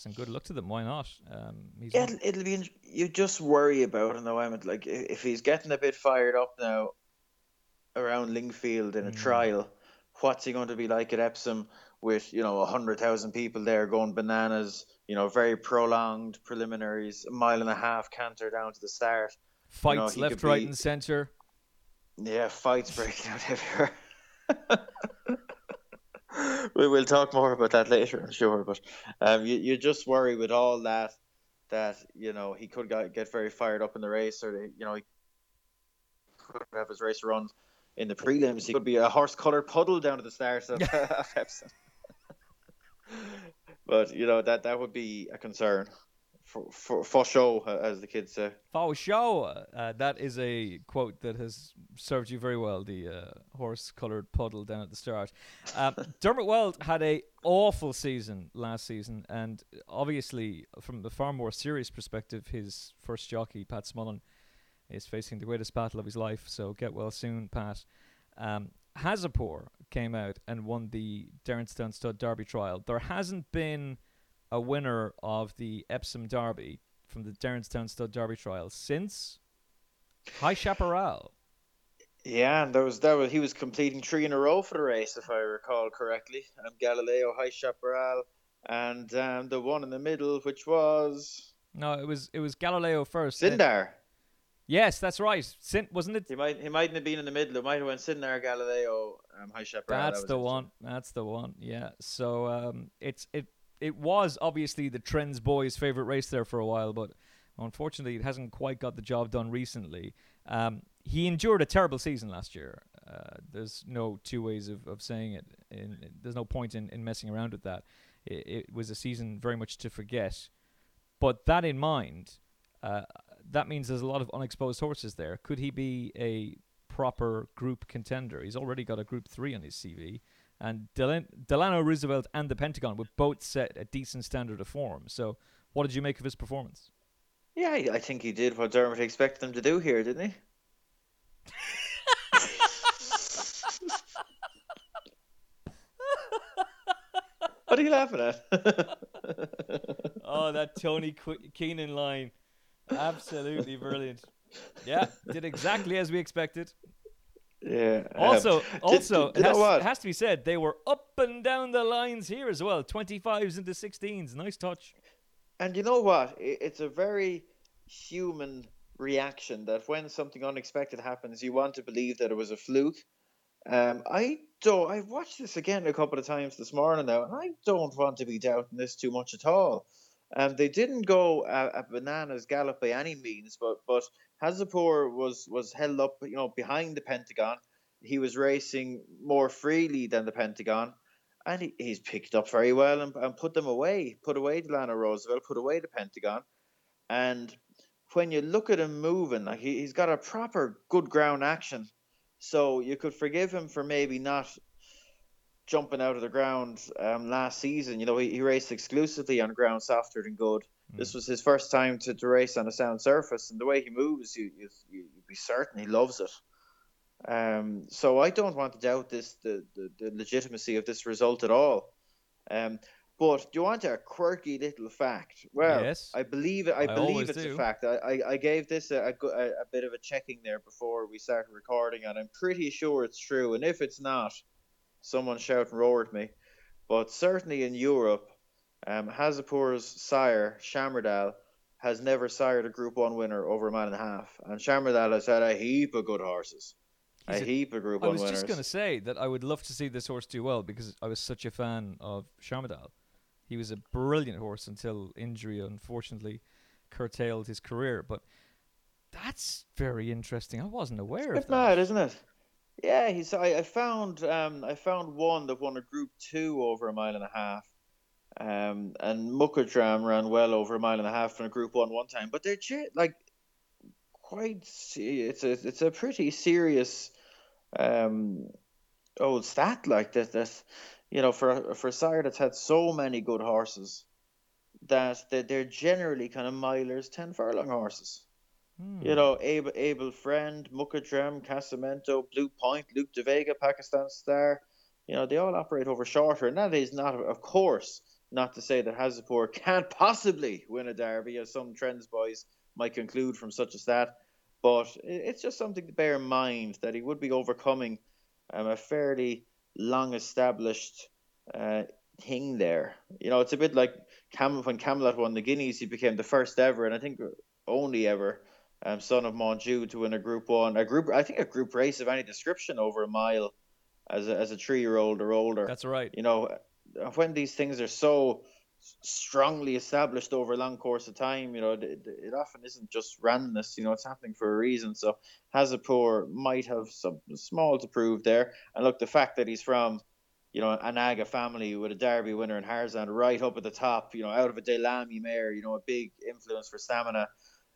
And good luck to them. Why not? Um, he's yeah, it'll be. You just worry about him though, Emmett. Like if he's getting a bit fired up now around Lingfield in a mm. trial, what's he going to be like at Epsom with you know a hundred thousand people there going bananas? You know, very prolonged preliminaries, a mile and a half canter down to the start. Fights you know, left, be, right, and centre. Yeah, fights breaking out everywhere. We will talk more about that later, I'm sure. But um, you you just worry with all that that you know he could get, get very fired up in the race, or you know he could have his race run in the prelims. He could be a horse-coloured puddle down to the stars of, of Epsom. But you know that that would be a concern for for for show, as the kids say. For show, uh, that is a quote that has served you very well, the uh, horse-coloured puddle down at the start. Uh, Dermot Weld had a awful season last season, and obviously, from the far more serious perspective, his first jockey, Pat Smullen, is facing the greatest battle of his life, so get well soon, Pat. Um, Hazapur came out and won the Derrinstown Stud Derby trial. There hasn't been a winner of the Epsom Derby from the Derrinstown Stud Derby trial since High Chaparral. Yeah, and there was that was he was completing three in a row for the race, if I recall correctly. Um, Galileo, High Chaparral, and um, the one in the middle, which was no, it was it was Galileo first. Sindar. Yes, that's right. Sin wasn't it? He might he mightn't have been in the middle. It might have went Sindar, Galileo, um, High Chaparral. That's that the one. That's the one. Yeah. So um, it's it it was obviously the Trends boys' favorite race there for a while, but unfortunately, it hasn't quite got the job done recently. Um, he endured a terrible season last year. Uh, there's no two ways of, of saying it. In, in, there's no point in, in messing around with that. It, it was a season very much to forget. But that in mind, uh, that means there's a lot of unexposed horses there. Could he be a proper group contender? He's already got a Group three on his C V. And Del- Delano Roosevelt and the Pentagon would both set a decent standard of form. So what did you make of his performance? Yeah, I think he did what Dermot expected him to do here, didn't he? What are you laughing at? Oh, that Tony Qu- Keenan line. Absolutely brilliant. Yeah, did exactly as we expected. Yeah. Also, um, also did, did, it, has, it has to be said, they were up and down the lines here as well. twenty-fives into sixteens. Nice touch. And you know what? It's a very human reaction that when something unexpected happens, you want to believe that it was a fluke. Um, I don't. I've watched this again a couple of times this morning now, and I don't want to be doubting this too much at all. Um, they didn't go a, a bananas gallop by any means, but but Hazapur was was held up, you know, behind the Pentagon. He was racing more freely than the Pentagon. And he, he's picked up very well and, and put them away, put away Delano Roosevelt, put away the Pentagon. And when you look at him moving, like he, he's got a proper good ground action. So you could forgive him for maybe not jumping out of the ground um, last season. You know, he, he raced exclusively on ground softer than good. Mm. This was his first time to, to race on a sound surface. And the way he moves, you, you, you'd be certain he loves it. Um, so I don't want to doubt this the, the, the legitimacy of this result at all. Um, but do you want a quirky little fact? Well, yes. I believe I, I believe it's do. a fact. I, I, I gave this a, a, a bit of a checking there before we started recording, and I'm pretty sure it's true. And if it's not, someone shout and roar at me. But certainly in Europe, um, Hazapur's sire, Shamardal, has never sired a Group one winner over a man and a half. And Shamardal has had a heap of good horses. a, a heap of Group I one winners. I was just going to say that I would love to see this horse do well because I was such a fan of Shamadal. He was a brilliant horse until injury, unfortunately, curtailed his career. But that's very interesting. I wasn't aware it's of that. Mad, isn't it? Yeah, he's. I, I found um, I found one that won a Group Two over a mile and a half, um, and Mukadram ran well over a mile and a half in a Group One one time. But they're like quite. It's a it's a pretty serious um, old stat like that. That you know for for a sire that's had so many good horses, that they're generally kind of milers, ten furlong horses. You know, Abel, Abel Friend, Mukadram, Casamento, Blue Point, Luke de Vega, Pakistan Star. You know, they all operate over shorter. And that is not, of course, not to say that Hazapur can't possibly win a derby, as some Trends boys might conclude from such a stat. But it's just something to bear in mind that he would be overcoming um, a fairly long-established uh, thing there. You know, it's a bit like Cam- when Camelot won the Guineas, he became the first ever, and I think only ever, Um, son of Montjuïc to win a Group One, a group I think a group race of any description over a mile, as a, as a three-year-old or older. That's right. You know, when these things are so strongly established over a long course of time, you know, it, it often isn't just randomness. You know, it's happening for a reason. So Hazapur might have something small to prove there. And look, the fact that he's from, you know, an Aga family with a Derby winner in Harzan right up at the top, you know, out of a Delamy mare, you know, a big influence for stamina.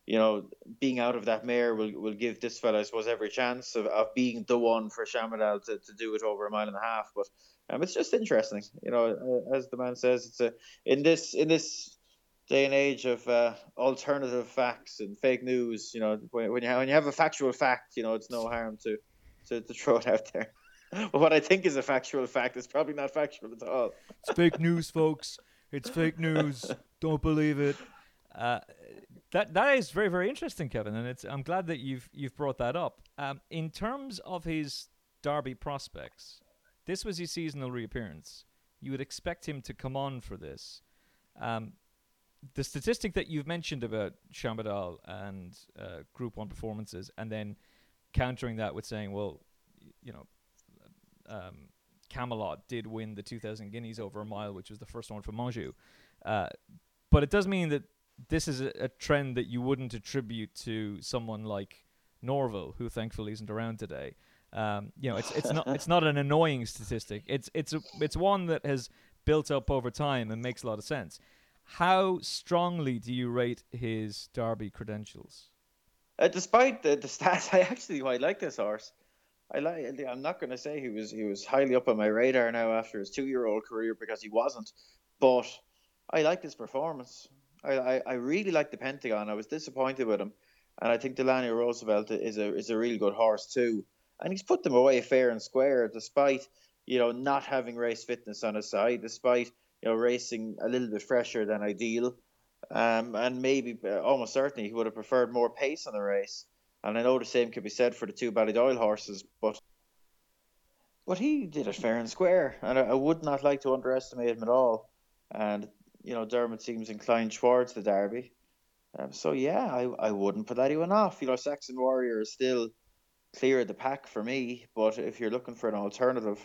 You know, being out of that mare will will give this fella, I suppose, every chance of, of being the one for Shamadal to, to do it over a mile and a half. But um, it's just interesting, you know. Uh, as the man says, it's a in this in this day and age of uh, alternative facts and fake news. You know, when, when you have, when you have a factual fact, you know, it's no harm to to, to throw it out there. But what I think is a factual fact is probably not factual at all. It's fake news, folks. It's fake news. Don't believe it. Uh, that that is very, very interesting, Kevin, and it's I'm glad that you've you've brought that up. Um, in terms of his Derby prospects, this was his seasonal reappearance. You would expect him to come on for this. Um, the statistic that you've mentioned about Shamadal and uh, Group One performances, and then countering that with saying, well, you know, um, Camelot did win the two thousand Guineas over a mile, which was the first one for Montjuïc. Uh, but it does mean that this is a, a trend that you wouldn't attribute to someone like Norville, who thankfully isn't around today. Um, you know, it's it's not it's not an annoying statistic. It's it's a, it's one that has built up over time and makes a lot of sense. How strongly do you rate his Derby credentials? Uh, despite the, the stats, I actually quite like this horse. I like. I'm not going to say he was he was highly up on my radar now after his two-year-old career because he wasn't, but I like his performance. I, I really like the Pentagon. I was disappointed with him. And I think Delano Roosevelt is a is a really good horse too. And he's put them away fair and square despite, you know, not having race fitness on his side, despite, you know, racing a little bit fresher than ideal. Um, and maybe, almost certainly, he would have preferred more pace on the race. And I know the same could be said for the two Ballydoyle horses, but but he did it fair and square. And I, I would not like to underestimate him at all. And you know, Dermot seems inclined towards the Derby. Um, so, yeah, I, I wouldn't put anyone off. You know, Saxon Warrior is still clear of the pack for me. But if you're looking for an alternative,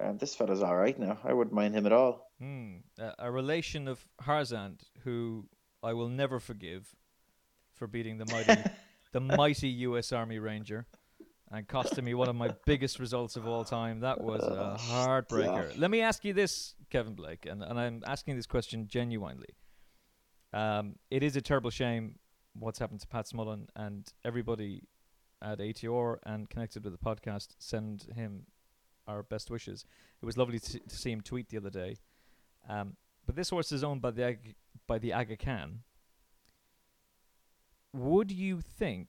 um, this fella's all right now. I wouldn't mind him at all. Mm. Uh, a relation of Harzand, who I will never forgive for beating the mighty the mighty U S Army Ranger and costing me one of my biggest results of all time. That was a heartbreaker. Yeah. Let me ask you this, Kevin Blake, and, and I'm asking this question genuinely. Um, it is a terrible shame what's happened to Pat Smullen, and everybody at A T R and connected with the podcast, send him our best wishes. It was lovely to, to see him tweet the other day. Um, but this horse is owned by the Ag- by the Aga Khan. Would you think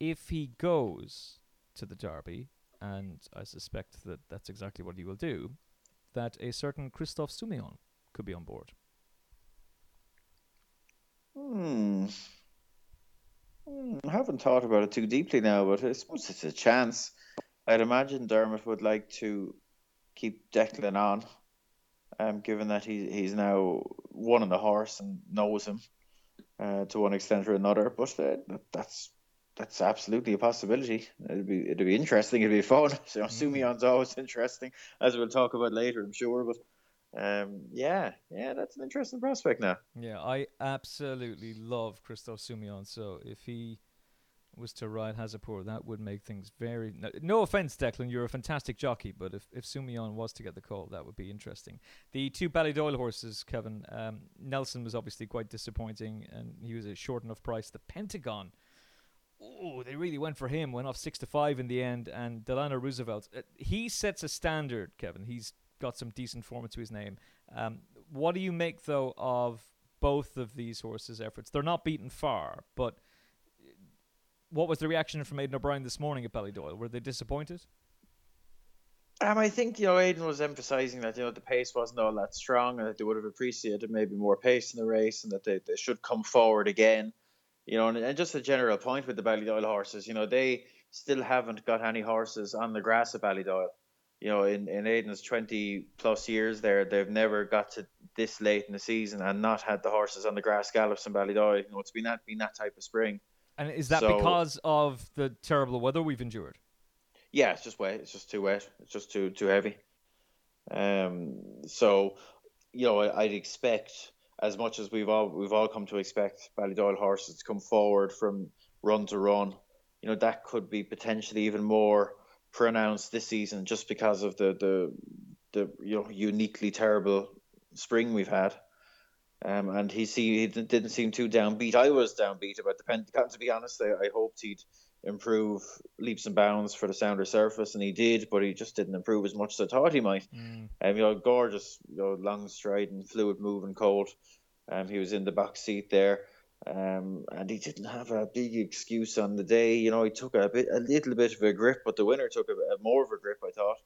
if he goes to the Derby, and I suspect that that's exactly what he will do, that a certain Christophe Soumillon could be on board? Hmm. hmm. I haven't thought about it too deeply now, but I suppose it's a chance. I'd imagine Dermot would like to keep Declan on, um, given that he, he's now won on the horse and knows him uh, to one extent or another, but uh, that's that's absolutely a possibility. It'll be it'll be interesting. It'll be fun. So Soumillon's always interesting, as we'll talk about later, I'm sure. But um, yeah, yeah, that's an interesting prospect now. Yeah, I absolutely love Christophe Soumillon. So if he was to ride Hazapur, that would make things very... No, no offense, Declan, you're a fantastic jockey, but if, if Soumillon was to get the call, that would be interesting. The two Ballydoyle horses, Kevin, um, Nelson was obviously quite disappointing, and he was a short enough price. The Pentagon, oh, they really went for him, went off six to five in the end, and Delano Roosevelt, uh, he sets a standard, Kevin. He's got some decent form to his name. Um, what do you make, though, of both of these horses' efforts? They're not beaten far, but... What was the reaction from Aidan O'Brien this morning at Ballydoyle? Were they disappointed? Um, I think, you know, Aidan was emphasising that, you know, the pace wasn't all that strong and that they would have appreciated maybe more pace in the race and that they, they should come forward again. You know, and, and just a general point with the Ballydoyle horses, you know, they still haven't got any horses on the grass at Ballydoyle. You know, in, in Aidan's twenty-plus years there, they've never got to this late in the season and not had the horses on the grass gallops in Ballydoyle. You know, it's been that, been that type of spring. And is that so, because of the terrible weather we've endured? Yeah, it's just wet. It's just too wet. It's just too too heavy. Um. So, you know, I, I'd expect, as much as we've all we've all come to expect Ballydoyle horses to come forward from run to run. You know, that could be potentially even more pronounced this season, just because of the the the you know uniquely terrible spring we've had. Um, and he, see, he didn't seem too downbeat. I was downbeat about the Pentagon, to be honest. I, I hoped he'd improve leaps and bounds for the sounder surface, and he did, but he just didn't improve as much as I thought he might. Mm. Um, you know, gorgeous, you know, long striding, fluid moving colt. Um, he was in the back seat there, um, and he didn't have a big excuse on the day. You know, he took a bit, a little bit of a grip, but the winner took a, a more of a grip, I thought.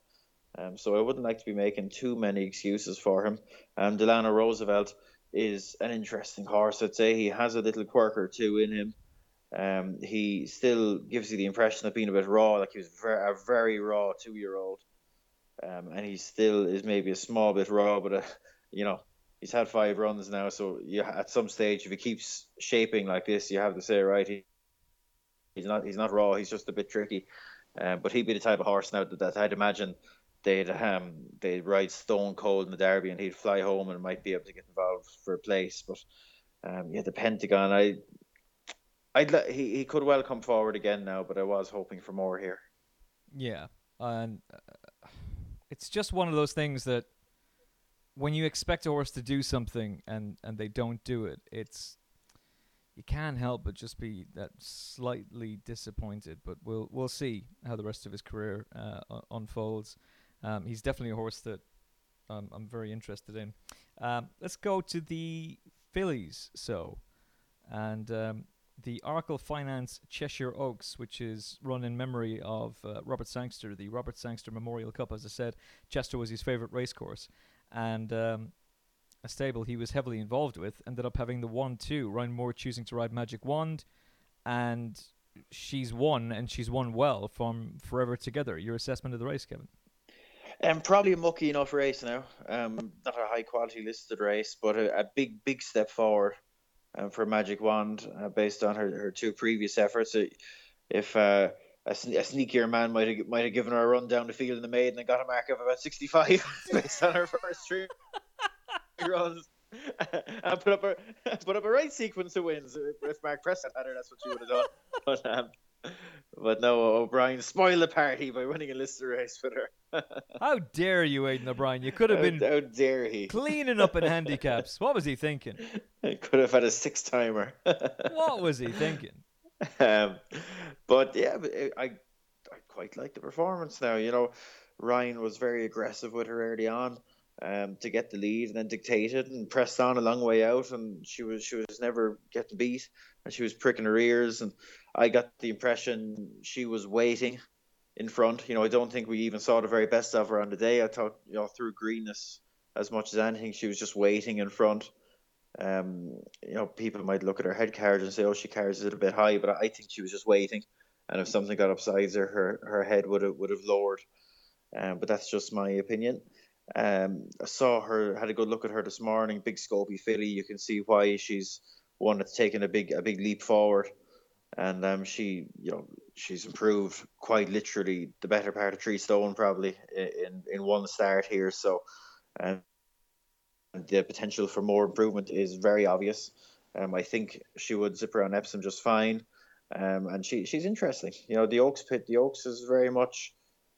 Um, so I wouldn't like to be making too many excuses for him. Um, Delano Roosevelt is an interesting horse, I'd say. He has a little quirk or two in him. Um, he still gives you the impression of being a bit raw, like he was ver- a very raw two-year-old. Um, and he still is maybe a small bit raw, but, uh, you know, he's had five runs now, so you, at some stage, if he keeps shaping like this, you have to say, right, he, he's not he's not raw, he's just a bit tricky. Uh, but he'd be the type of horse now that, that I'd imagine... They'd um they'd ride stone cold in the Derby and he'd fly home and might be able to get involved for a place. But um yeah, the Pentagon, I I'd let, he he could well come forward again now, but I was hoping for more here. Yeah, and uh, it's just one of those things that when you expect a horse to do something and and they don't do it, it's you can't help but just be that slightly disappointed. But we'll we'll see how the rest of his career uh, unfolds. Um, he's definitely a horse that um, I'm very interested in. Um, let's go to the fillies. So, and um, the Oracle Finance Cheshire Oaks, which is run in memory of uh, Robert Sangster, the Robert Sangster Memorial Cup. As I said, Chester was his favourite racecourse, and um, a stable he was heavily involved with ended up having the one two. Ryan Moore choosing to ride Magic Wand, and she's won, and she's won well from Forever Together. Your assessment of the race, Kevin? Um, probably a mucky enough race now. Um, not a high-quality listed race, but a, a big, big step forward um, for Magic Wand uh, based on her, her two previous efforts. If uh, a, sne- a sneakier man might have might have given her a run down the field in the maiden and got a mark of about sixty-five based on her first three runs and put up a put up a right sequence of wins. If Mark Prescott had her, that's what she would have done. But um, But no, O'Brien spoiled the party by winning a listed race with her. How dare you, Aidan O'Brien? You could have been how, how dare he cleaning up in handicaps. What was he thinking? He could have had a six-timer. What was he thinking? Um, but yeah, I I quite like the performance now. You know, Ryan was very aggressive with her early on um, to get the lead, and then dictated and pressed on a long way out, and she was she was never getting beat, and she was pricking her ears, and I got the impression she was waiting in front. You know, I don't think we even saw the very best of her on the day. I thought, you know, through greenness as much as anything, she was just waiting in front. Um, you know, people might look at her head carriage and say, oh, she carries it a bit high, but I think she was just waiting. And if something got upsides her, her, her head would have would have lowered. Um, but that's just my opinion. Um, I saw her, had a good look at her this morning. Big Scopy filly. You can see why she's one that's taken a big a big leap forward. And um, she, you know, she's improved quite literally the better part of three stone probably in in one start here. So, um, the potential for more improvement is very obvious. Um, I think she would zip around Epsom just fine. Um, and she she's interesting. You know, the Oaks pit, the Oaks is very much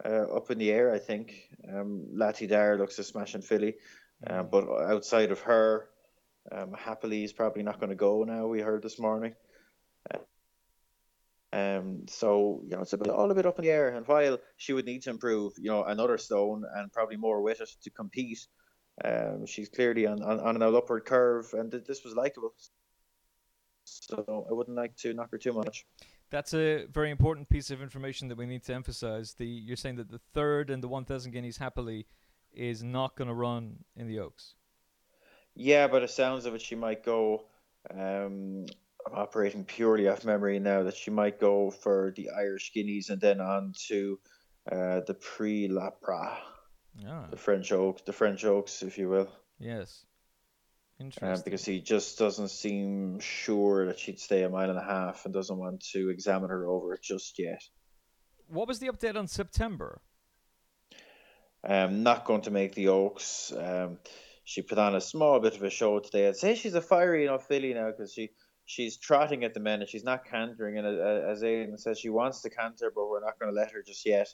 uh, up in the air. I think um, Lati Dar looks a smashing filly, mm-hmm. uh, but outside of her, um, Happily is probably not going to go now. We heard this morning. Uh, Um, so, you know, it's a bit, all a bit up in the air. And while she would need to improve, you know, another stone and probably more with it to compete, um, she's clearly on, on, on an upward curve, and th- this was likeable. So I wouldn't like to knock her too much. That's a very important piece of information that we need to emphasize. The You're saying that the third and the one thousand guineas Happily is not going to run in the Oaks. Yeah, but it sounds of it, she might go... Um, I'm operating purely off memory now, that she might go for the Irish Guineas and then on to uh, the Prix de Jockey, ah. the French Oaks, the French Oaks, if you will. Yes, interesting. Uh, because he just doesn't seem sure that she'd stay a mile and a half and doesn't want to examine her over it just yet. What was the update on September? Um, not going to make the Oaks. Um, she put on a small bit of a show today. I'd say she's a fiery enough filly now because she. She's trotting at the minute. She's not cantering. And as Aidan says, she wants to canter, but we're not going to let her just yet.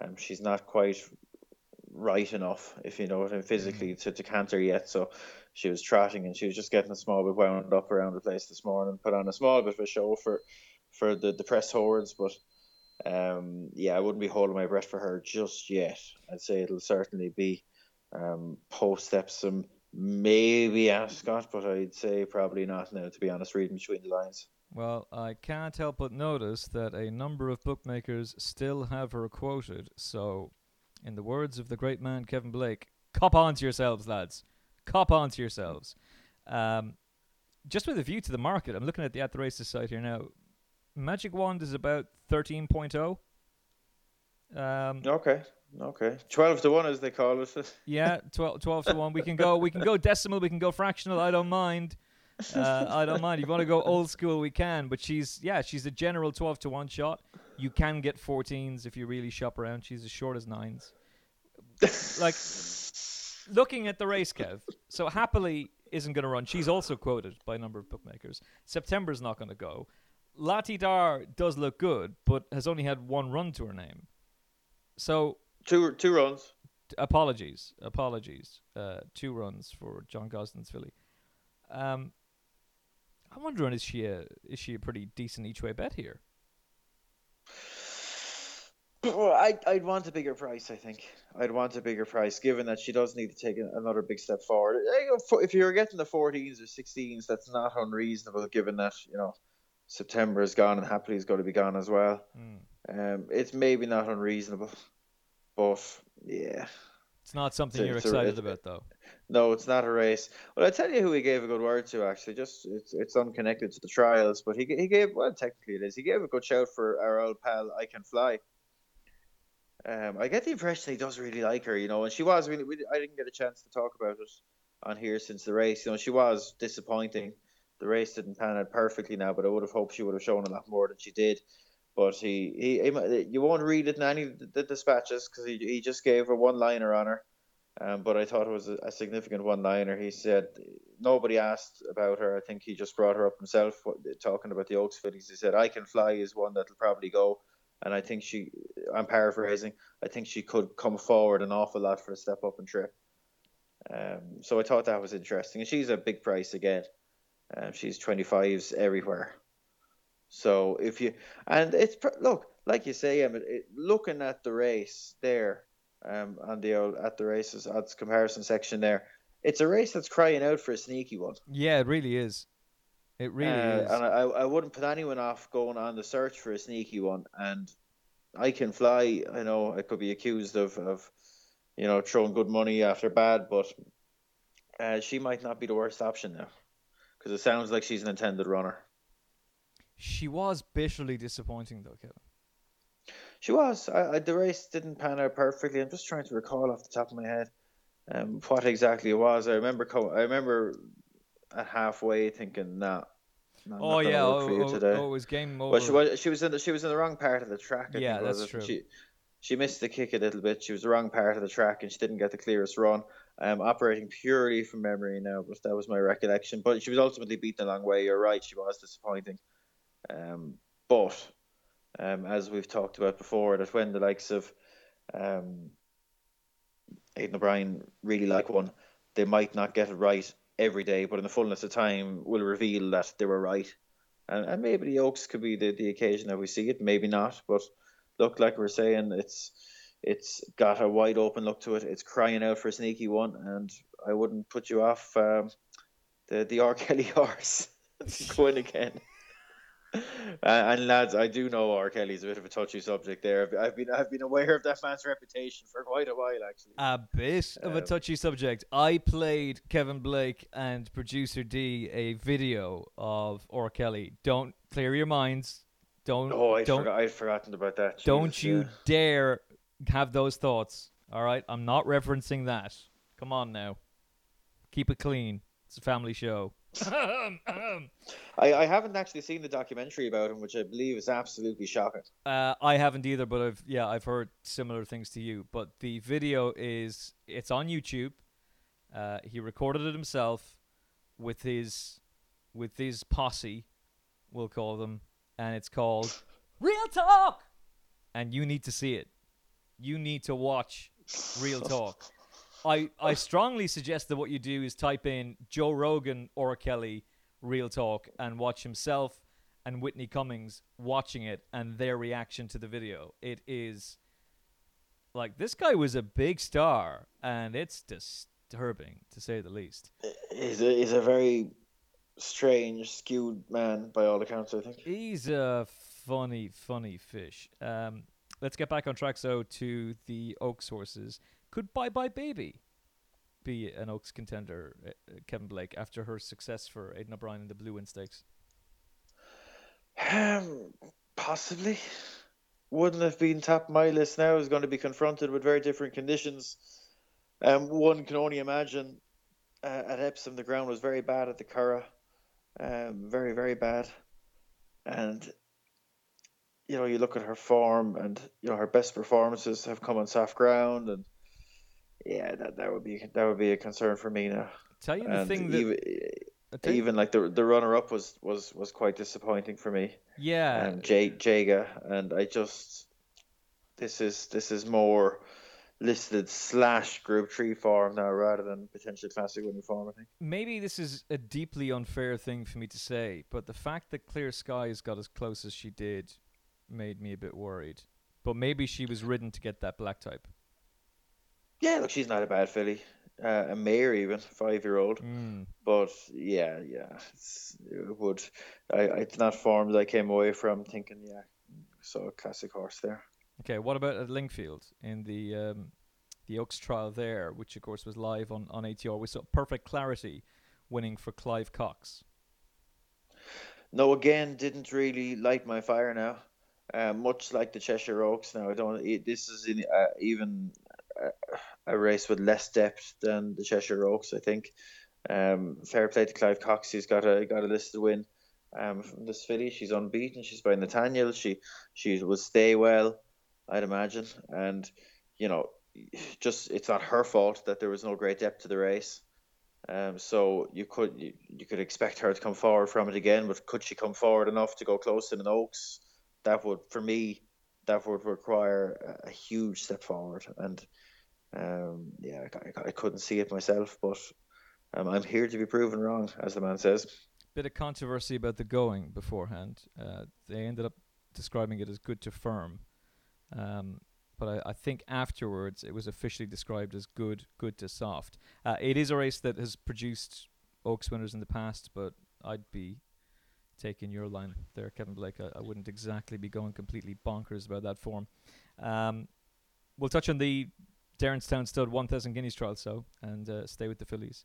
Um, she's not quite right enough, if you know what I mean, physically to, to canter yet. So she was trotting and she was just getting a small bit wound up around the place this morning, put on a small bit of a show for, for the, the press hordes. But um, yeah, I wouldn't be holding my breath for her just yet. I'd say it'll certainly be um, post-Epsom. Maybe Ascot, but I'd say probably not now, to be honest, reading between the lines. Well, I can't help but notice that a number of bookmakers still have her quoted. So, in the words of the great man Kevin Blake, cop on to yourselves, lads. Cop on to yourselves. Um, just with a view to the market, I'm looking at the At The Races site here now. Magic Wand is about thirteen point oh. Um, okay. Okay, twelve to one as they call it. Yeah, twelve, twelve to one. We can go we can go decimal, we can go fractional, I don't mind. Uh, I don't mind. If you want to go old school, we can. But she's, yeah, she's a general twelve to one shot. You can get fourteens if you really shop around. She's as short as nines. Like, looking at the race, Kev, so Happily isn't going to run. She's also quoted by a number of bookmakers. September's not going to go. Lati Dar does look good, but has only had one run to her name. So... Two two runs. Apologies, apologies. Uh, two runs for John Gosden's filly. Um, I'm wondering, is she a is she a pretty decent each way bet here? Well, I I'd want a bigger price. I think I'd want a bigger price, given that she does need to take another big step forward. If you're getting the fourteens or sixteens, that's not unreasonable, given that you know September is gone and Happily is going to be gone as well. Mm. Um, it's maybe not unreasonable. But, yeah. It's not something it's, you're it's excited a, it, about, though. No, it's not a race. Well, I tell you who he gave a good word to, actually. Just It's it's unconnected to the trials, but he he gave, well, technically it is, he gave a good shout for our old pal, I Can Fly. Um, I get the impression he does really like her, you know, and she was, really, we, I didn't get a chance to talk about it on here since the race. You know, she was disappointing. The race didn't pan out perfectly now, but I would have hoped she would have shown a lot more than she did. But he, he, he, you won't read it in any of the dispatches because he, he just gave a one-liner on her. Um, but I thought it was a, a significant one-liner. He said nobody asked about her. I think he just brought her up himself talking about the Oaks fillies. He said, I Can Fly is one that'll probably go. And I think she, I'm paraphrasing, I think she could come forward an awful lot for a step up and trip. Um, so I thought that was interesting. And she's a big price again. Um, she's twenty-fives everywhere. So if you, and it's, look, like you say, Emmet, it, looking at the race there, um, on the old At The Races odds comparison section there, it's a race that's crying out for a sneaky one. Yeah, it really is. It really uh, is. And I, I wouldn't put anyone off going on the search for a sneaky one. And I Can Fly, I know I could be accused of, of, you know, throwing good money after bad, but uh, she might not be the worst option now because it sounds like she's an intended runner. She was bitterly disappointing, though, Kevin. She was. I, I, the race didn't pan out perfectly. I'm just trying to recall off the top of my head um, what exactly it was. I remember co- I remember at halfway thinking, nah, No, oh yeah, oh, oh, oh, it was game over. Well, she was she was in the she was in the wrong part of the track. I yeah, think that's true. She, she missed the kick a little bit. She was the wrong part of the track, and she didn't get the clearest run. I'm operating purely from memory now, but that was my recollection. But she was ultimately beaten a long way. You're right, she was disappointing. Um, but um, as we've talked about before, that when the likes of um, Aidan O'Brien really like one, they might not get it right every day, but in the fullness of time will reveal that they were right. And, and maybe the Oaks could be the, the occasion that we see it, maybe not. But look, like we're saying, it's it's got a wide open look to it. It's crying out for a sneaky one, and I wouldn't put you off um, the, the R. Kelly horse going again. Uh, and lads, I do know R. Kelly's a bit of a touchy subject there. I've, I've been I've been aware of that man's reputation for quite a while, actually. A bit um, of a touchy subject. I played Kevin Blake and Producer D a video of R. Kelly. Don't clear your minds. Don't. Oh, I'd, don't, forgot, I'd forgotten about that. Jesus, don't you yeah. dare have those thoughts. All right, I'm not referencing that. Come on now, keep it clean. It's a family show. I, I haven't actually seen the documentary about him, which I believe is absolutely shocking. Uh, I haven't either, but I've yeah, I've heard similar things to you. But the video is it's on YouTube. Uh, he recorded it himself with his with his posse, we'll call them, and it's called Real Talk. And you need to see it. You need to watch Real Talk. I, I strongly suggest that what you do is type in Joe Rogan or Kelly Real Talk and watch himself and Whitney Cummings watching it and their reaction to the video. It is like this guy was a big star, and it's disturbing to say the least. He's a, he's a very strange, skewed man by all accounts, I think. He's a funny, funny fish. Um, let's get back on track, so, to the Oaks horses. Could Bye Bye Baby be an Oaks contender, uh, Kevin Blake, after her success for Aidan O'Brien in the Blue Wind Stakes? Um, possibly. Wouldn't have been top of my list now. Is going to be confronted with very different conditions. Um, one can only imagine uh, at Epsom the ground was very bad at the Curragh. Um, very, very bad. And, you know, you look at her form and, you know, her best performances have come on soft ground, and Yeah, that, that would be that would be a concern for me now. Tell you the and thing that even, even like the the runner up was, was, was quite disappointing for me. Yeah, and J, Jaga, and I just this is this is more listed slash Group Three form now rather than potentially classic winning form. I think maybe this is a deeply unfair thing for me to say, but the fact that Clear Skies got as close as she did made me a bit worried. But maybe she was ridden to get that black type. Yeah, look, she's not a bad filly. Uh, a mare even, five-year-old. Mm. But, yeah, yeah. It's, it would. I, it's not form that I came away from thinking, yeah, saw a classic horse there. Okay, what about at Lingfield in the um, the Oaks trial there, which, of course, was live on, on A T R. We saw Perfect Clarity winning for Clive Cox. No, again, didn't really light my fire now. Uh, much like the Cheshire Oaks now. I don't. It, this is in, uh, even... a race with less depth than the Cheshire Oaks, I think. Um, fair play to Clive Cox. He's got a got a listed win um, from this filly. She's unbeaten. She's by Nathaniel. She she will stay well, I'd imagine. And you know, just it's not her fault that there was no great depth to the race. Um, so you could you, you could expect her to come forward from it again, but could she come forward enough to go close in an Oaks? That would, for me, that would require a huge step forward, and um, yeah, I, I couldn't see it myself, but um, I'm here to be proven wrong, as the man says. Bit of controversy about the going beforehand. Uh, they ended up describing it as good to firm, um, but I, I think afterwards it was officially described as good, good to soft. Uh, it is a race that has produced Oaks winners in the past, but I'd be taking your line there, Kevin Blake. I, I wouldn't exactly be going completely bonkers about that form. Um, we'll touch on the Darrenstown Stud one thousand Guineas trial, so, and uh, stay with the fillies.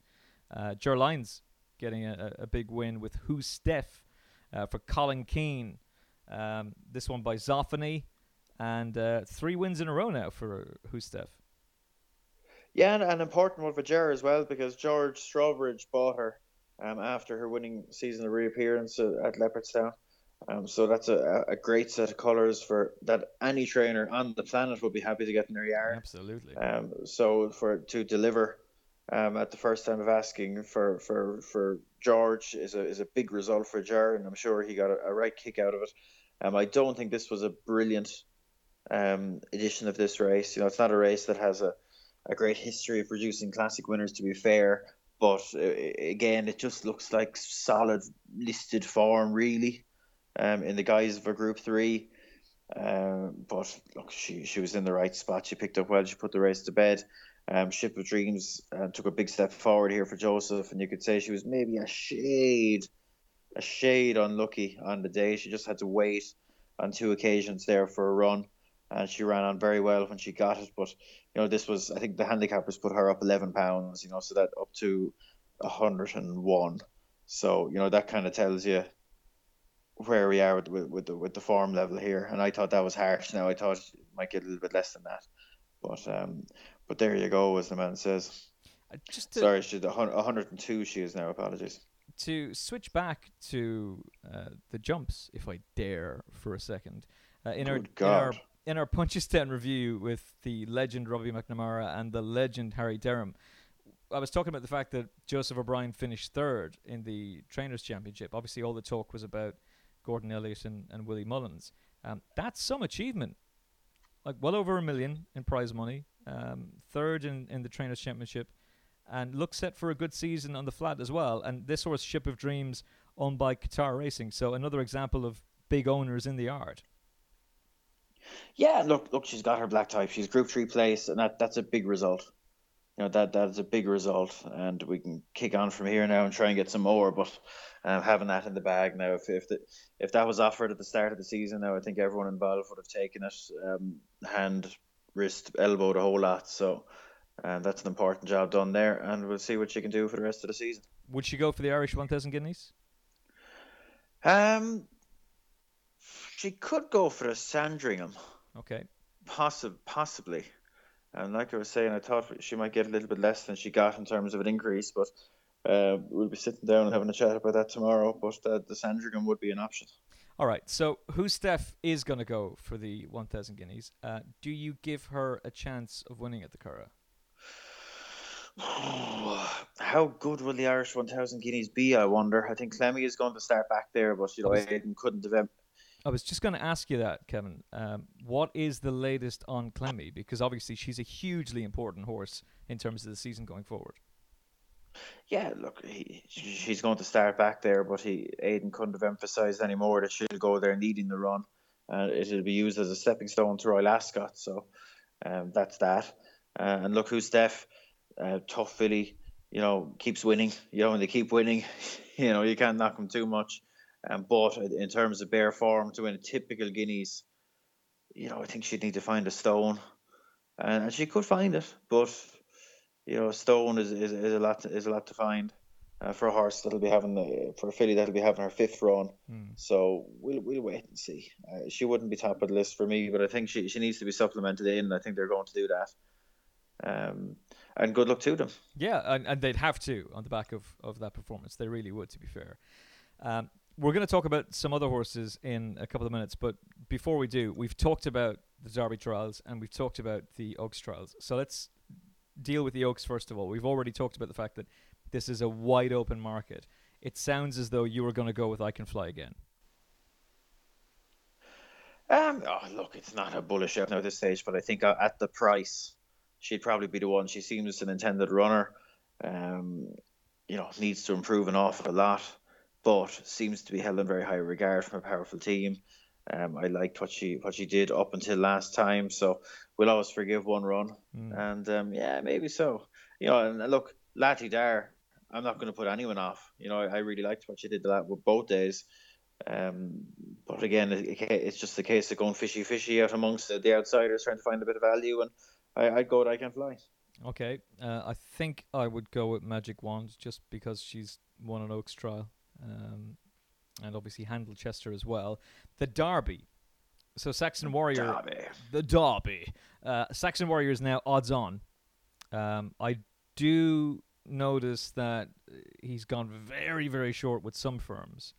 Uh, Ger Lyons getting a, a big win with Who's Steph uh, for Colin Keane. Um, this one by Zoffany, and uh, three wins in a row now for Who's Steph. Yeah, and an important one for Ger as well, because George Strawbridge bought her um, after her winning season of reappearance at Leopardstown. Um, so that's a, a great set of colours for that any trainer on the planet would be happy to get in their yard. Absolutely. Um, so for to deliver um, at the first time of asking for for, for George is a is a big result for Jar, and I'm sure he got a, a right kick out of it. Um, I don't think this was a brilliant um, edition of this race. You know, it's not a race that has a, a great history of producing classic winners, to be fair. But uh, again, it just looks like solid listed form, really. Um, in the guise of a Group Three, um, but look, she she was in the right spot. She picked up well. She put the race to bed. Um, Ship of Dreams uh, took a big step forward here for Joseph, and you could say she was maybe a shade, a shade unlucky on the day. She just had to wait on two occasions there for a run, and she ran on very well when she got it. But you know, this was, I think the handicappers put her up eleven pounds. You know, so that up to one hundred and one. So you know that kind of tells you where we are with, with with the with the form level here, and I thought that was harsh. Now I thought it might get a little bit less than that, but um, but there you go, as the man says. Just to, sorry, she's one hundred and two. She is now. Apologies. To switch back to uh, the jumps, if I dare, for a second. Uh, in, our, in our in our Punchestown review with the legend Robbie McNamara and the legend Harry Derham, I was talking about the fact that Joseph O'Brien finished third in the Trainers' Championship. Obviously, all the talk was about Gordon Elliott and, and Willie Mullins. Um, that's some achievement. Like, well over a million in prize money. Um, third in, in the Trainers' Championship. And looks set for a good season on the flat as well. And this horse, Ship of Dreams, owned by Qatar Racing. So another example of big owners in the yard. Yeah, look, look, she's got her black type. She's Group three place, and that, that's a big result. You know, that that is a big result. And we can kick on from here now and try and get some more. But Um, having that in the bag now, if if, the, if that was offered at the start of the season now, I think everyone involved would have taken it, um, hand, wrist, elbow, the whole lot. So um, that's an important job done there, and we'll see what she can do for the rest of the season. Would she go for the Irish one thousand guineas? Um, she could go for a Sandringham. Okay. Possib- possibly. And like I was saying, I thought she might get a little bit less than she got in terms of an increase, but Uh, we'll be sitting down and having a chat about that tomorrow, but uh, the Sandringham would be an option. All right, so who, Steph, is going to go for the one thousand guineas? Uh, do you give her a chance of winning at the Curragh? How good will the Irish one thousand guineas be, I wonder? I think Clemmy is going to start back there, but you know, Aidan couldn't have... I was just going to ask you that, Kevin. Um, what is the latest on Clemmy? Because obviously she's a hugely important horse in terms of the season going forward. Yeah, look, he, she's going to start back there, but he Aidan couldn't have emphasised any more that she'll go there needing the run. Uh, it'll be used as a stepping stone to Royal Ascot, so um, that's that. Uh, and look, who's Steph? Uh, tough filly, you know, keeps winning. You know, when they keep winning, you know, you can't knock them too much. Um, but in terms of bare form, to win a typical Guineas, you know, I think she'd need to find a stone. And, and she could find it, but... You know, stone is, is, is a lot to, is a lot to find uh, for a horse that'll be having the for a filly that'll be having her fifth run. Mm. So we'll we'll wait and see. Uh, she wouldn't be top of the list for me, but I think she, she needs to be supplemented in. And I think they're going to do that. Um, and good luck to them. Yeah, and, and they'd have to on the back of, of that performance. They really would, to be fair. Um, we're going to talk about some other horses in a couple of minutes, but before we do, we've talked about the Derby trials and we've talked about the Oaks trials. So let's deal with the Oaks first of all. We've already talked about the fact that this is a wide open market. It sounds as though you were going to go with I Can Fly Again. Um, oh, look, it's not a bullish out now at this stage, but I think at the price, she'd probably be the one. She seems an intended runner. Um, you know, needs to improve an awful lot, but seems to be held in very high regard from a powerful team. Um, I liked what she what she did up until last time, so we'll always forgive one run. Mm. And um, yeah, maybe so. You know, and look, Lati Dar, I'm not going to put anyone off. You know, I really liked what she did that with both days. Um, but again, it, it's just the case of going fishy, fishy out amongst the, the outsiders, trying to find a bit of value. And I, I'd go with I Can Fly. Okay, uh, I think I would go with Magic Wand just because she's won an Oaks trial. Um, And obviously handled Chester as well. The Derby. So Saxon Warrior. Derby. The Derby. Uh, Saxon Warrior is now odds on. Um, I do notice that he's gone very, very short with some firms.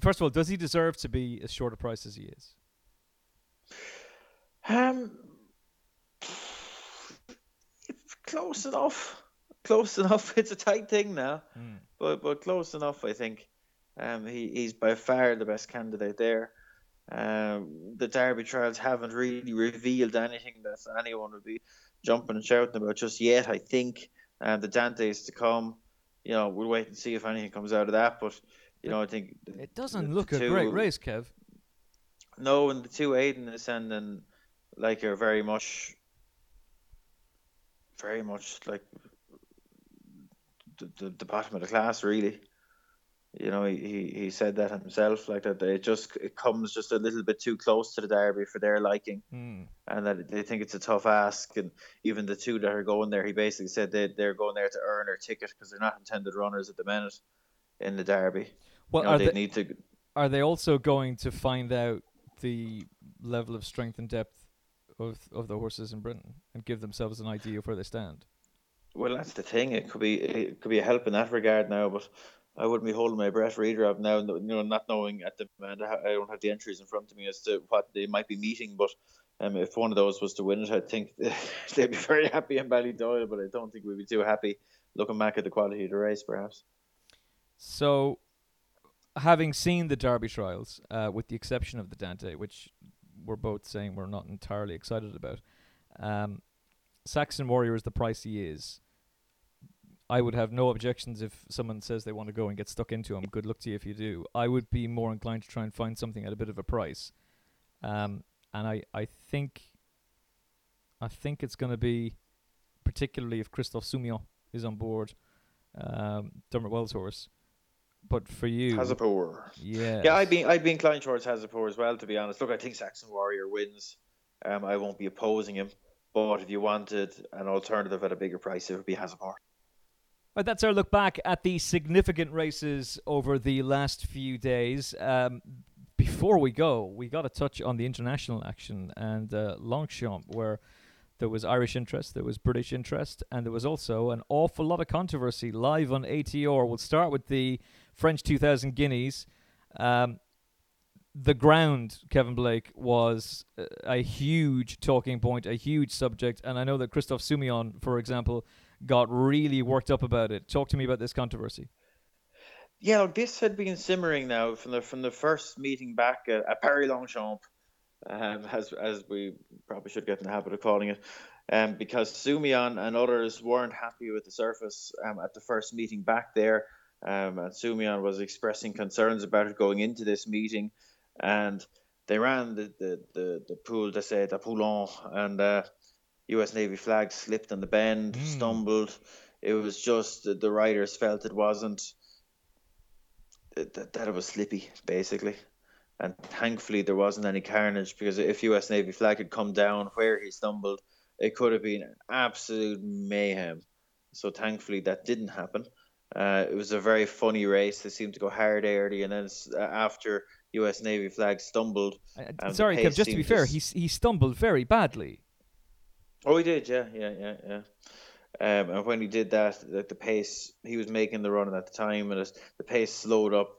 First of all, does he deserve to be as short a price as he is? Um, it's close enough. Close enough. It's a tight thing now, mm. but but close enough, I think. Um, he, he's by far the best candidate there. Um, the Derby trials haven't really revealed anything that anyone would be jumping and shouting about just yet, I think. Uh, the Dante's to come. You know, we'll wait and see if anything comes out of that, but... You know, I think it doesn't the, look the two, a great race, Kev. No, and the two Aidan is sending like are very much, very much like the, the the bottom of the class, really. You know, he he said that himself, like that it just it comes just a little bit too close to the Derby for their liking, mm. and that they think it's a tough ask. And even the two that are going there, he basically said they they're going there to earn their ticket because they're not intended runners at the minute in the Derby. Well, you know, are they, they need to... Are they also going to find out the level of strength and depth of of the horses in Britain and give themselves an idea of where they stand? Well, that's the thing. It could be it could be a help in that regard now, but I wouldn't be holding my breath reader up now, you know, not knowing at the moment. I don't have the entries in front of me as to what they might be meeting, but um, if one of those was to win it, I think they'd be very happy in Ballydoyle, but I don't think we'd be too happy looking back at the quality of the race, perhaps. So... Having seen the Derby trials, uh, with the exception of the Dante, which we're both saying we're not entirely excited about, um, Saxon Warrior is the price he is. I would have no objections if someone says they want to go and get stuck into him. Good luck to you if you do. I would be more inclined to try and find something at a bit of a price. Um, and I, I think I think it's going to be, particularly if Christophe Soumillon is on board, um, Dermot Wells' horse. But for you, Hazapur. Yeah, yeah, I'd be I'd be inclined towards Hazapur as well, to be honest. Look, I think Saxon Warrior wins. Um, I won't be opposing him, but if you wanted an alternative at a bigger price, it would be Hazapur. Right, that's our look back at the significant races over the last few days. Um, before we go, we got to touch on the international action and uh, Longchamp, where there was Irish interest, there was British interest, and there was also an awful lot of controversy live on A T R. We'll start with the French two thousand Guineas. Um, the ground, Kevin Blake, was a huge talking point, a huge subject, and I know that Christophe Soumillon, for example, got really worked up about it. Talk to me about this controversy. Yeah, look, this had been simmering now from the from the first meeting back at, at Paris Longchamp, um, as as we probably should get in the habit of calling it, um, because Soumillon and others weren't happy with the surface um, at the first meeting back there. Um, and Soumillon was expressing concerns about it going into this meeting, and they ran the the the, the pool, they said, the poulon, and uh, U S Navy flag slipped on the bend, mm. stumbled. It was just the, the riders felt it wasn't that, that it was slippy, basically, and thankfully there wasn't any carnage, because if U S Navy flag had come down where he stumbled, it could have been absolute mayhem. So thankfully that didn't happen. Uh, it was a very funny race. They seemed to go hard early, and then uh, after U S Navy flag stumbled. Uh, sorry, Kev, just to be fair, he he stumbled very badly. Oh, he did, yeah, yeah, yeah, yeah. Um, and when he did that, like the pace, he was making the run at the time, and it, the pace slowed up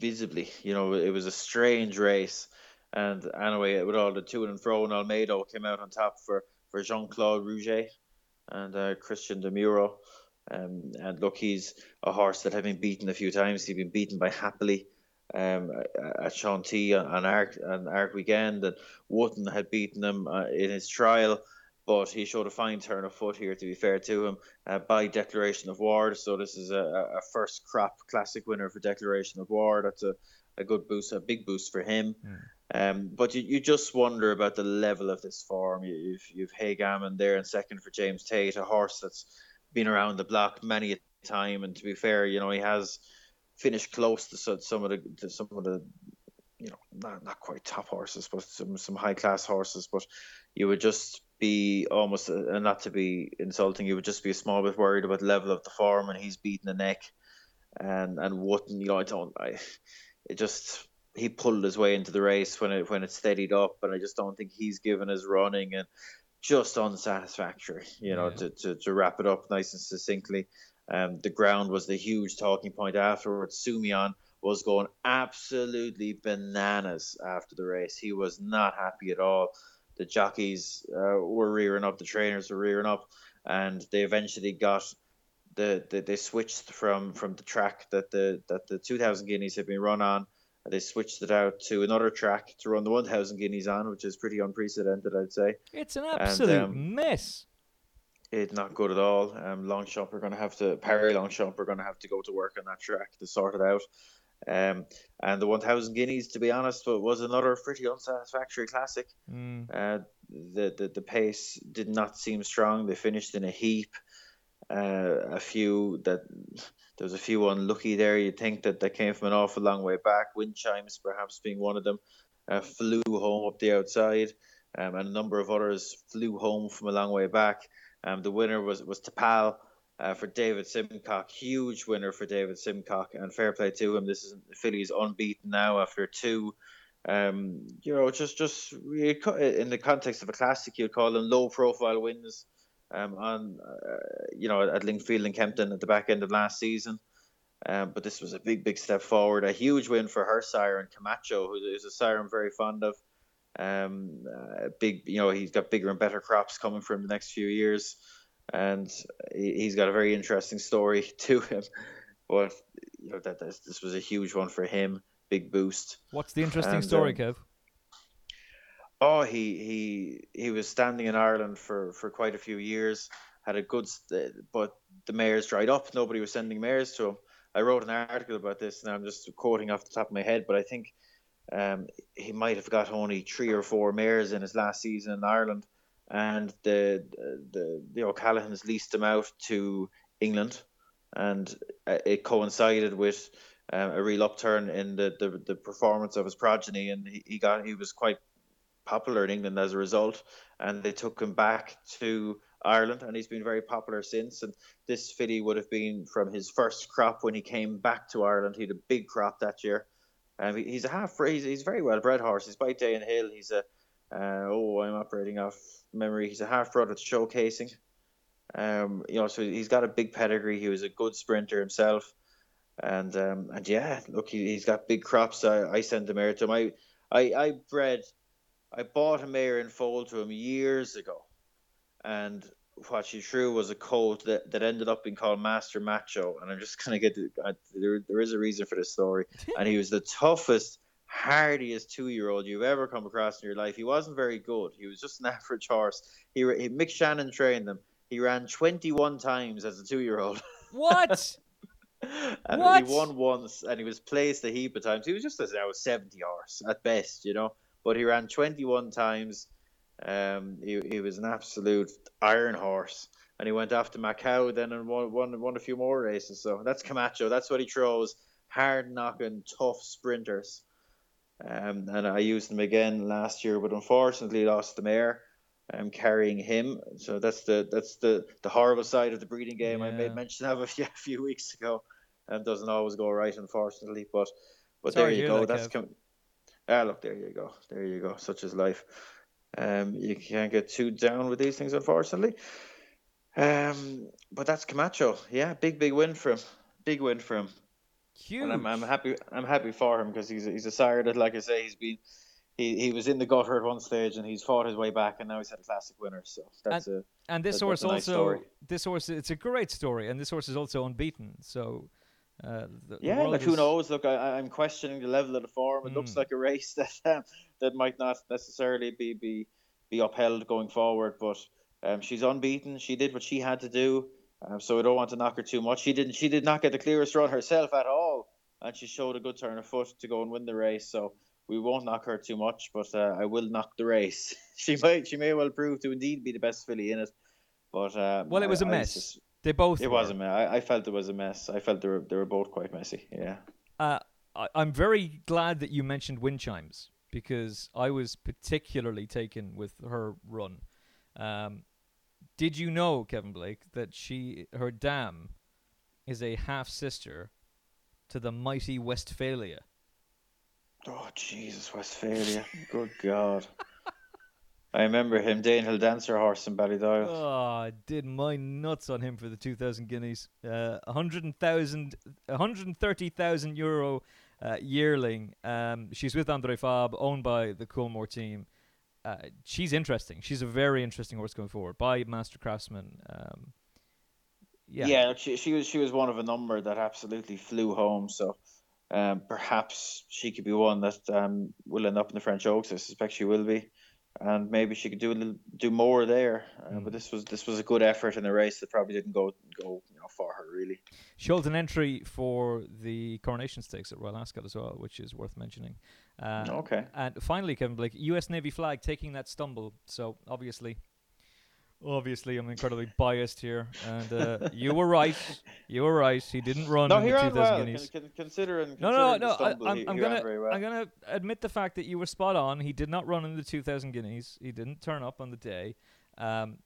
visibly. You know, it was a strange race. And anyway, with all the to and fro, and Almeida came out on top for, for Jean-Claude Rouget and uh, Christian De Muro. Um, and look, he's a horse that had been beaten a few times. He'd been beaten by Happily um, at Chantilly on Arc on Arc weekend, and Wotton had beaten him uh, in his trial, but he showed a fine turn of foot here, to be fair to him, uh, by Declaration of War. So this is a, a first crop classic winner for Declaration of War. That's a, a good boost, a big boost for him. Mm. Um, but you, you just wonder about the level of this form. You, you've, you've Haygammon there in second for James Tate, a horse that's been around the block many a time, and to be fair, you know, he has finished close to some of the to some of the you know not not quite top horses, but some some high class horses. But you would just be almost, and not to be insulting, you would just be a small bit worried about the level of the form, and he's beaten the neck, and and Wotton, you know, I don't, I it just he pulled his way into the race when it when it steadied up, and I just don't think he's given his running and. just unsatisfactory, you know, yeah. to, to, to wrap it up nice and succinctly. Um, the ground was the huge talking point afterwards. Sumion was going absolutely bananas after the race. He was not happy at all. The jockeys uh, were rearing up, the trainers were rearing up, and they eventually got the, the they switched from, from the track that the that the two thousand guineas had been run on, and they switched it out to another track to run the one thousand guineas on, which is pretty unprecedented, I'd say. It's an absolute and, um, mess. It's not good at all. Um, Longchamp are going to have to, Paris Longchamp are going to have to go to work on that track to sort it out. Um, and the one thousand guineas, to be honest, was another pretty unsatisfactory classic. Mm. Uh, the, the the pace did not seem strong. They finished in a heap. Uh, a few that there was a few unlucky there. You'd think that they came from an awful long way back. Wind chimes, perhaps, being one of them, uh, flew home up the outside, um, and a number of others flew home from a long way back. Um, the winner was was Tapal. Uh, for David Simcock, huge winner for David Simcock, and fair play to him. This is Philly's unbeaten now after two. Um, you know, just just in the context of a classic, you'd call them low-profile wins. Um, on uh, you know at Lingfield and Kempton at the back end of last season, um, but this was a big big step forward. A huge win for her sire and Camacho, who is a sire I'm very fond of. Um, uh, big, you know, he's got bigger and better crops coming for him the next few years. And he's got a very interesting story to him, but you know that this, this was a huge one for him, big boost. What's the interesting and, story, um, Kev? Oh, he he he was standing in Ireland for, for quite a few years, had a good, st- but the mares dried up. Nobody was sending mares to him. I wrote an article about this, and I'm just quoting off the top of my head, but I think um, he might have got only three or four mares in his last season in Ireland. And the the the O'Callaghans leased them out to England, and it coincided with um, a real upturn in the, the, the performance of his progeny, and he, he got he was quite popular in England as a result. And they took him back to Ireland, and he's been very popular since. And this filly would have been from his first crop when he came back to Ireland. He had a big crop that year, and um, he's a half he's, he's a very well bred horse. He's by Day and Hill. He's a Uh, oh, I'm operating off memory. He's a half brother to Showcasing. Um, you know, so he's got a big pedigree. He was a good sprinter himself, and um, and yeah, look, he, he's got big crops. I, I sent a mare to him. I, I, I bred, I bought a mare in foal to him years ago, and what she threw was a colt that, that ended up being called Master Macho. And I'm just gonna get to, I, there. There is a reason for this story, and he was the toughest, hardiest two-year-old you've ever come across in your life. He wasn't very good. He was just an average horse. He, he Mick Shannon trained them. He ran twenty-one times as a two-year-old. What? and what? He won once, and he was placed a heap of times. He was just as now a seventy horse at best, you know. But he ran twenty-one times. Um, he he was an absolute iron horse, and he went after Macau then and won won, won a few more races. So that's Camacho. That's what he throws: hard knocking, tough sprinters. Um, and I used him again last year, but unfortunately lost the mare. Um, carrying him, so that's the that's the, the horrible side of the breeding game. Yeah. I made mention of a few, a few weeks ago, and um, doesn't always go right, unfortunately. But but Sorry, there you go. That that's com- ah look, there you go, there you go. Such is life. Um, you can't get too down with these things, unfortunately. Um, but that's Camacho. Yeah, big big win for him. Big win for him. Huge. And I'm, I'm happy. I'm happy for him because he's he's a sire that, like I say, he's been he, he was in the gutter at one stage and he's fought his way back, and now he's had a classic winner. So that's and, a and this that, horse also nice story. This horse, it's a great story, and this horse is also unbeaten. So uh, the, yeah, the like is... who knows? Look, I, I'm questioning the level of the form. It mm. looks like a race that um, that might not necessarily be be, be upheld going forward, but um, she's unbeaten. She did what she had to do. Um, so I don't want to knock her too much. She didn't. She did not get the clearest run herself at all, and she showed a good turn of foot to go and win the race. So we won't knock her too much, but uh, I will knock the race. she might. She may well prove to indeed be the best filly in it. But um, well, it was I, a mess. Just, they both. It were. was a mess. I, I felt it was a mess. I felt they were they were both quite messy. Yeah. Uh, I, I'm very glad that you mentioned Wind Chimes because I was particularly taken with her run. Um, Did you know, Kevin Blake, that she, her dam is a half-sister to the mighty Westphalia? Oh, Jesus, Westphalia. Good God. I remember him, Danehill Dancer horse in Ballydoyle. Oh, I did my nuts on him for the two thousand guineas. Uh, one hundred thirty thousand euro uh, yearling. Um, she's with Andre Fab, owned by the Coolmore team. Uh, she's interesting. She's a very interesting horse going forward by Master Craftsman. Um, yeah, yeah. She, she was she was one of a number that absolutely flew home. So um, perhaps she could be one that um, will end up in the French Oaks. I suspect she will be. And maybe she could do a little, do more there. Uh, mm. But this was this was a good effort in a race that probably didn't go go you know, for her really. She holds an entry for the Coronation Stakes at Royal Ascot as well, which is worth mentioning. Uh, okay. And finally, Kevin Blake, U S Navy flag taking that stumble. So obviously, obviously, I'm incredibly biased here. And uh, you were right. You were right. He didn't run. No, he ran well. Con- con- considering, considering no, no, no. I, I'm, he, I'm he gonna, well. I'm gonna admit the fact that you were spot on. He did not run in the two thousand guineas. He didn't turn up on the day. Um,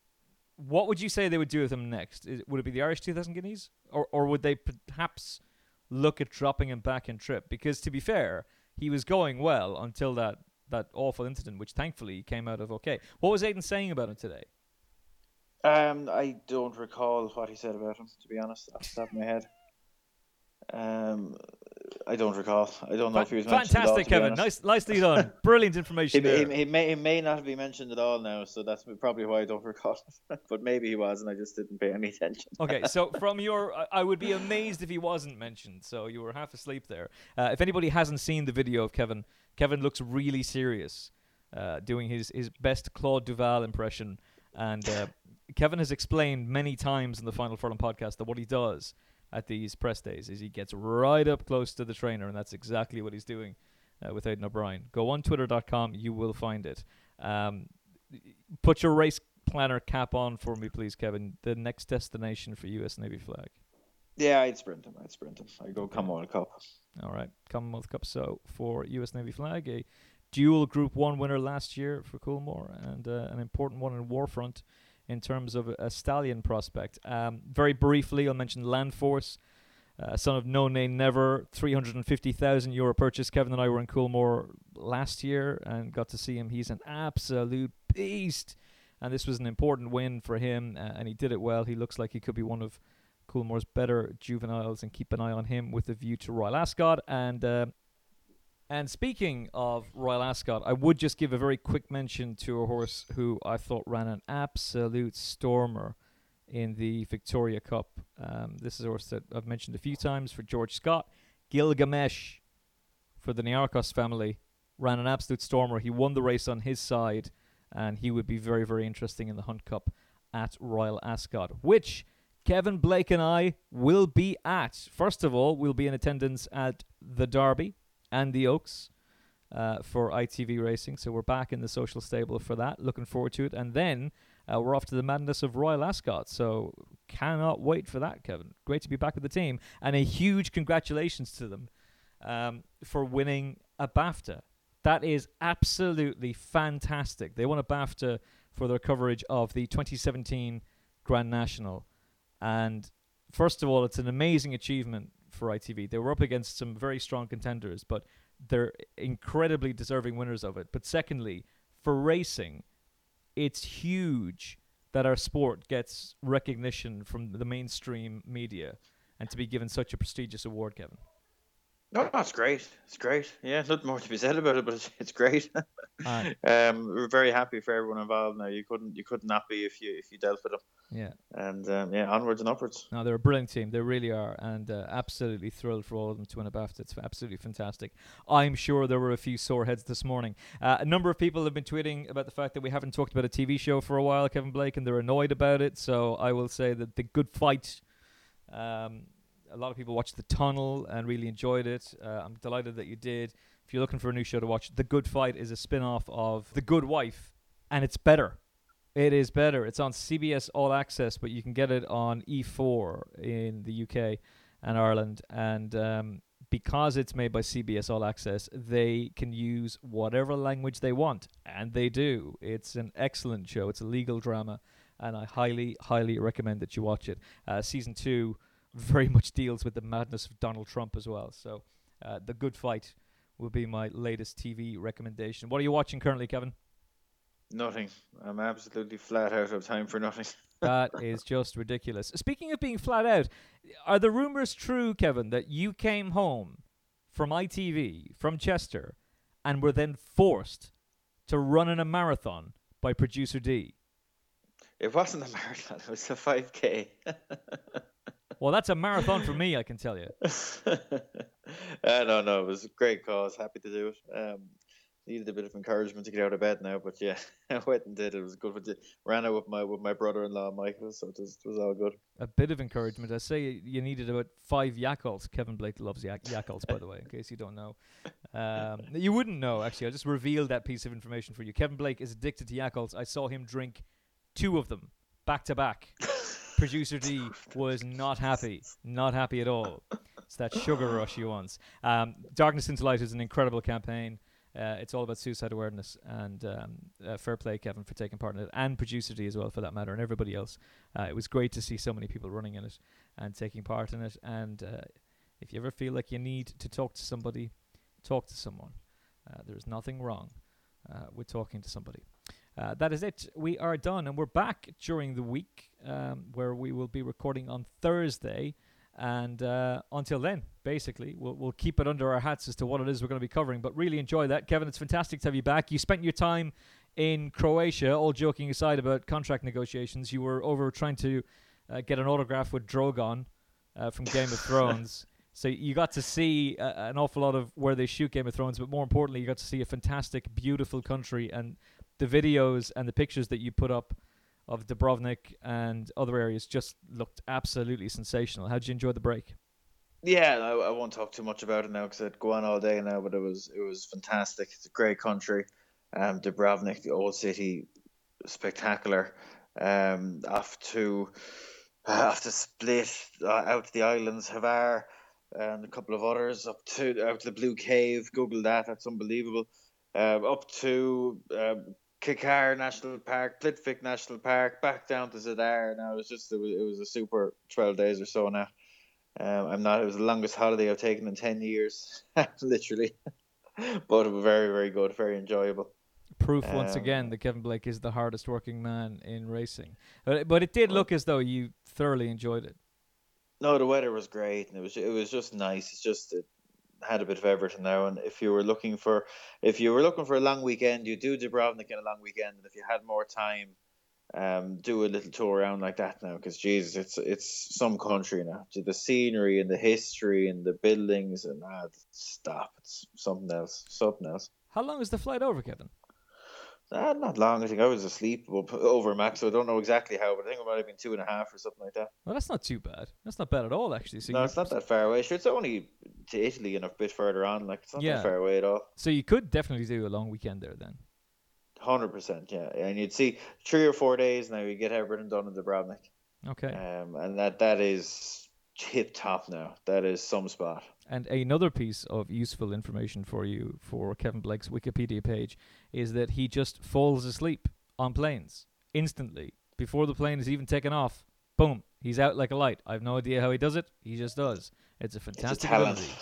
what would you say they would do with him next? Is, would it be the Irish two thousand guineas, or or would they perhaps look at dropping him back in trip? Because to be fair, he was going well until that, that awful incident, which thankfully came out of okay. What was Aidan saying about him today? Um, I don't recall what he said about him, to be honest, off the top of my head. Um, I don't recall. I don't know F- if he was mentioned at all. Fantastic, Kevin. Nice, nicely done. Brilliant information. he, there. He, he, may, he may not be mentioned at all now, so that's probably why I don't recall. But maybe he was, and I just didn't pay any attention. Okay, so from your... I would be amazed if he wasn't mentioned, so you were half asleep there. Uh, if anybody hasn't seen the video of Kevin, Kevin looks really serious, uh, doing his, his best Claude Duval impression, and... Uh, Kevin has explained many times in the Final Furlong podcast that what he does at these press days is he gets right up close to the trainer, and that's exactly what he's doing uh, with Aidan O'Brien. Go on twitter dot com, you will find it. Um, put your race planner cap on for me, please, Kevin. The next destination for U S Navy flag. Yeah, I'd sprint him. I'd sprint him. I'd go Commonwealth Cup. All right, Commonwealth Cup. So for U S Navy flag, a dual Group one winner last year for Coolmore, and uh, an important one in Warfront. In terms of a stallion prospect. Um, very briefly, I'll mention Landforce, uh, son of No Nay Never, three hundred fifty thousand euro purchase. Kevin and I were in Coolmore last year and got to see him. He's an absolute beast. And this was an important win for him, uh, and he did it well. He looks like he could be one of Coolmore's better juveniles, and keep an eye on him with a view to Royal Ascot. And, uh, and speaking of Royal Ascot, I would just give a very quick mention to a horse who I thought ran an absolute stormer in the Victoria Cup. Um, this is a horse that I've mentioned a few times for George Scott. Gilgamesh for the Niarchos family ran an absolute stormer. He won the race on his side, and he would be very, very interesting in the Hunt Cup at Royal Ascot, which Kevin Blake and I will be at. First of all, we'll be in attendance at the Derby and the Oaks uh, for I T V Racing. So we're back in the social stable for that. Looking forward to it. And then uh, we're off to the madness of Royal Ascot. So cannot wait for that, Kevin. Great to be back with the team. And a huge congratulations to them um, for winning a BAFTA. That is absolutely fantastic. They won a BAFTA for their coverage of the twenty seventeen Grand National. And first of all, it's an amazing achievement for I T V. They were up against some very strong contenders, but they're incredibly deserving winners of it. But secondly, for racing, it's huge that our sport gets recognition from the mainstream media and to be given such a prestigious award, Kevin. No, that's great. It's great. Yeah, not more to be said about it, but it's, it's great. um, we're very happy for everyone involved now. You couldn't, you could not be if you if you dealt with them. Yeah. And um, yeah, onwards and upwards. No, they're a brilliant team. They really are, and uh, absolutely thrilled for all of them to win a BAFTA. It's absolutely fantastic. I'm sure there were a few sore heads this morning. Uh, a number of people have been tweeting about the fact that we haven't talked about a T V show for a while, Kevin Blake, and they're annoyed about it. So I will say that The Good Fight. Um, A lot of people watched The Tunnel and really enjoyed it. Uh, I'm delighted that you did. If you're looking for a new show to watch, The Good Fight is a spin-off of The Good Wife, and it's better. It is better. It's on C B S All Access, but you can get it on E four in the U K and Ireland. And um, because it's made by C B S All Access, they can use whatever language they want, and they do. It's an excellent show. It's a legal drama, and I highly, highly recommend that you watch it. Uh, season two very much deals with the madness of Donald Trump as well. So uh, The Good Fight will be my latest T V recommendation. What are you watching currently, Kevin? Nothing. I'm absolutely flat out of time for nothing. That is just ridiculous. Speaking of being flat out, are the rumours true, Kevin, that you came home from I T V, from Chester, and were then forced to run in a marathon by producer D? It wasn't a marathon. It was a five K. Well, that's a marathon for me, I can tell you. I don't know. It was a great cause. Happy to do it. Um, needed a bit of encouragement to get out of bed now, but yeah, I went and did it. It was good. It ran out with my with my brother-in-law, Michael, so it was, it was all good. A bit of encouragement. I say you needed about five Yakults. Kevin Blake loves yak- Yakults, by the way, in case you don't know. Um, you wouldn't know, actually. I just revealed that piece of information for you. Kevin Blake is addicted to Yakults. I saw him drink two of them back to back. Producer D was not happy, not happy at all. It's that sugar rush he wants. Um, Darkness into Light is an incredible campaign. Uh, it's all about suicide awareness, and um, uh, fair play, Kevin, for taking part in it, and Producer D as well, for that matter, and everybody else. Uh, it was great to see so many people running in it and taking part in it. And uh, if you ever feel like you need to talk to somebody, talk to someone. Uh, there's nothing wrong uh, with talking to somebody. Uh, that is it. We are done, and we're back during the week um, where we will be recording on Thursday. And uh, until then, basically, we'll we'll keep it under our hats as to what it is we're going to be covering. But really enjoy that, Kevin. It's fantastic to have you back. You spent your time in Croatia. All joking aside about contract negotiations, you were over trying to uh, get an autograph with Drogon uh, from Game of Thrones. So you got to see uh, an awful lot of where they shoot Game of Thrones, but more importantly, you got to see a fantastic, beautiful country. And the videos and the pictures that you put up of Dubrovnik and other areas just looked absolutely sensational. How did you enjoy the break? Yeah, I, I won't talk too much about it now because I'd go on all day now, but it was it was fantastic. It's a great country. Um, Dubrovnik, the old city, spectacular. Um, off to, uh, off to Split, uh, out to the islands, Hvar, and a couple of others, up to out to the Blue Cave. Google that, that's unbelievable. Uh, up to... Uh, Kikar National Park, Plitvik National Park, back down to Zadar. Now it was just it was, it was a super twelve days or so now. Um, I'm not. It was the longest holiday I've taken in ten years, literally. But it was very, very good, very enjoyable. Proof um, once again that Kevin Blake is the hardest working man in racing. But but it did look as though you thoroughly enjoyed it. No, the weather was great, and it was it was just nice. It's just. It, had a bit of everything now, and if you were looking for if you were looking for a long weekend, you do Dubrovnik in a long weekend, and if you had more time, um, do a little tour around like that now, because Jesus, it's it's some country now. The scenery and the history and the buildings and ah, stop, it's something else, something else. How long is the flight over, Kevin? Uh, not long. I think I was asleep over Max, so I don't know exactly how, but I think it might have been two and a half or something like that. Well, that's not too bad. That's not bad at all, actually. So no, it's not that far away. Sure, it's only to Italy and a bit further on. Like it's not yeah. that far away at all. So you could definitely do a long weekend there then. one hundred percent, yeah. And you'd see three or four days now, you get everything done in Dubrovnik. Okay. Um, and that that is tip top now. That is some spot. And another piece of useful information for you for Kevin Blake's Wikipedia page is that he just falls asleep on planes instantly. Before the plane is even taken off, boom, he's out like a light. I have no idea how he does it. He just does. It's a fantastic it's a talent. Ability.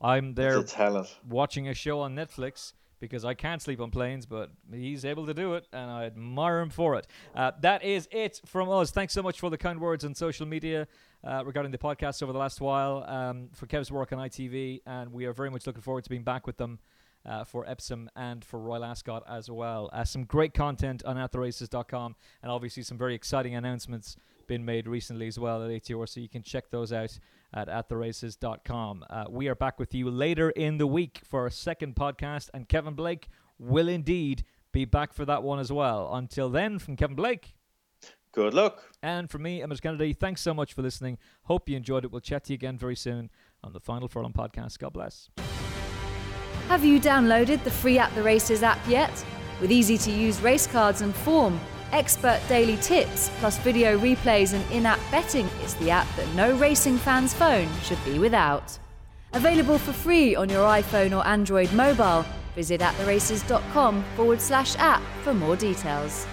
I'm there it's a watching a show on Netflix because I can't sleep on planes, but he's able to do it, and I admire him for it. Uh, that is it from us. Thanks so much for the kind words on social media uh, regarding the podcast over the last while, um, for Kev's work on I T V, and we are very much looking forward to being back with them uh, for Epsom and for Royal Ascot as well. Uh, some great content on at the races dot com, and obviously some very exciting announcements been made recently as well at A T R, so you can check those out at at the races dot com. Uh, we are back with you later in the week for our second podcast, and Kevin Blake will indeed be back for that one as well. Until then, from Kevin Blake, good luck. And from me, Emmet Kennedy, thanks so much for listening. Hope you enjoyed it. We'll chat to you again very soon on the Final Furlong podcast. God bless. Have you downloaded the free At The Races app yet? With easy-to-use race cards and form, expert daily tips, plus video replays and in-app betting, is the app that no racing fan's phone should be without. Available for free on your iPhone or Android mobile, visit at the races dot com forward slash app for more details.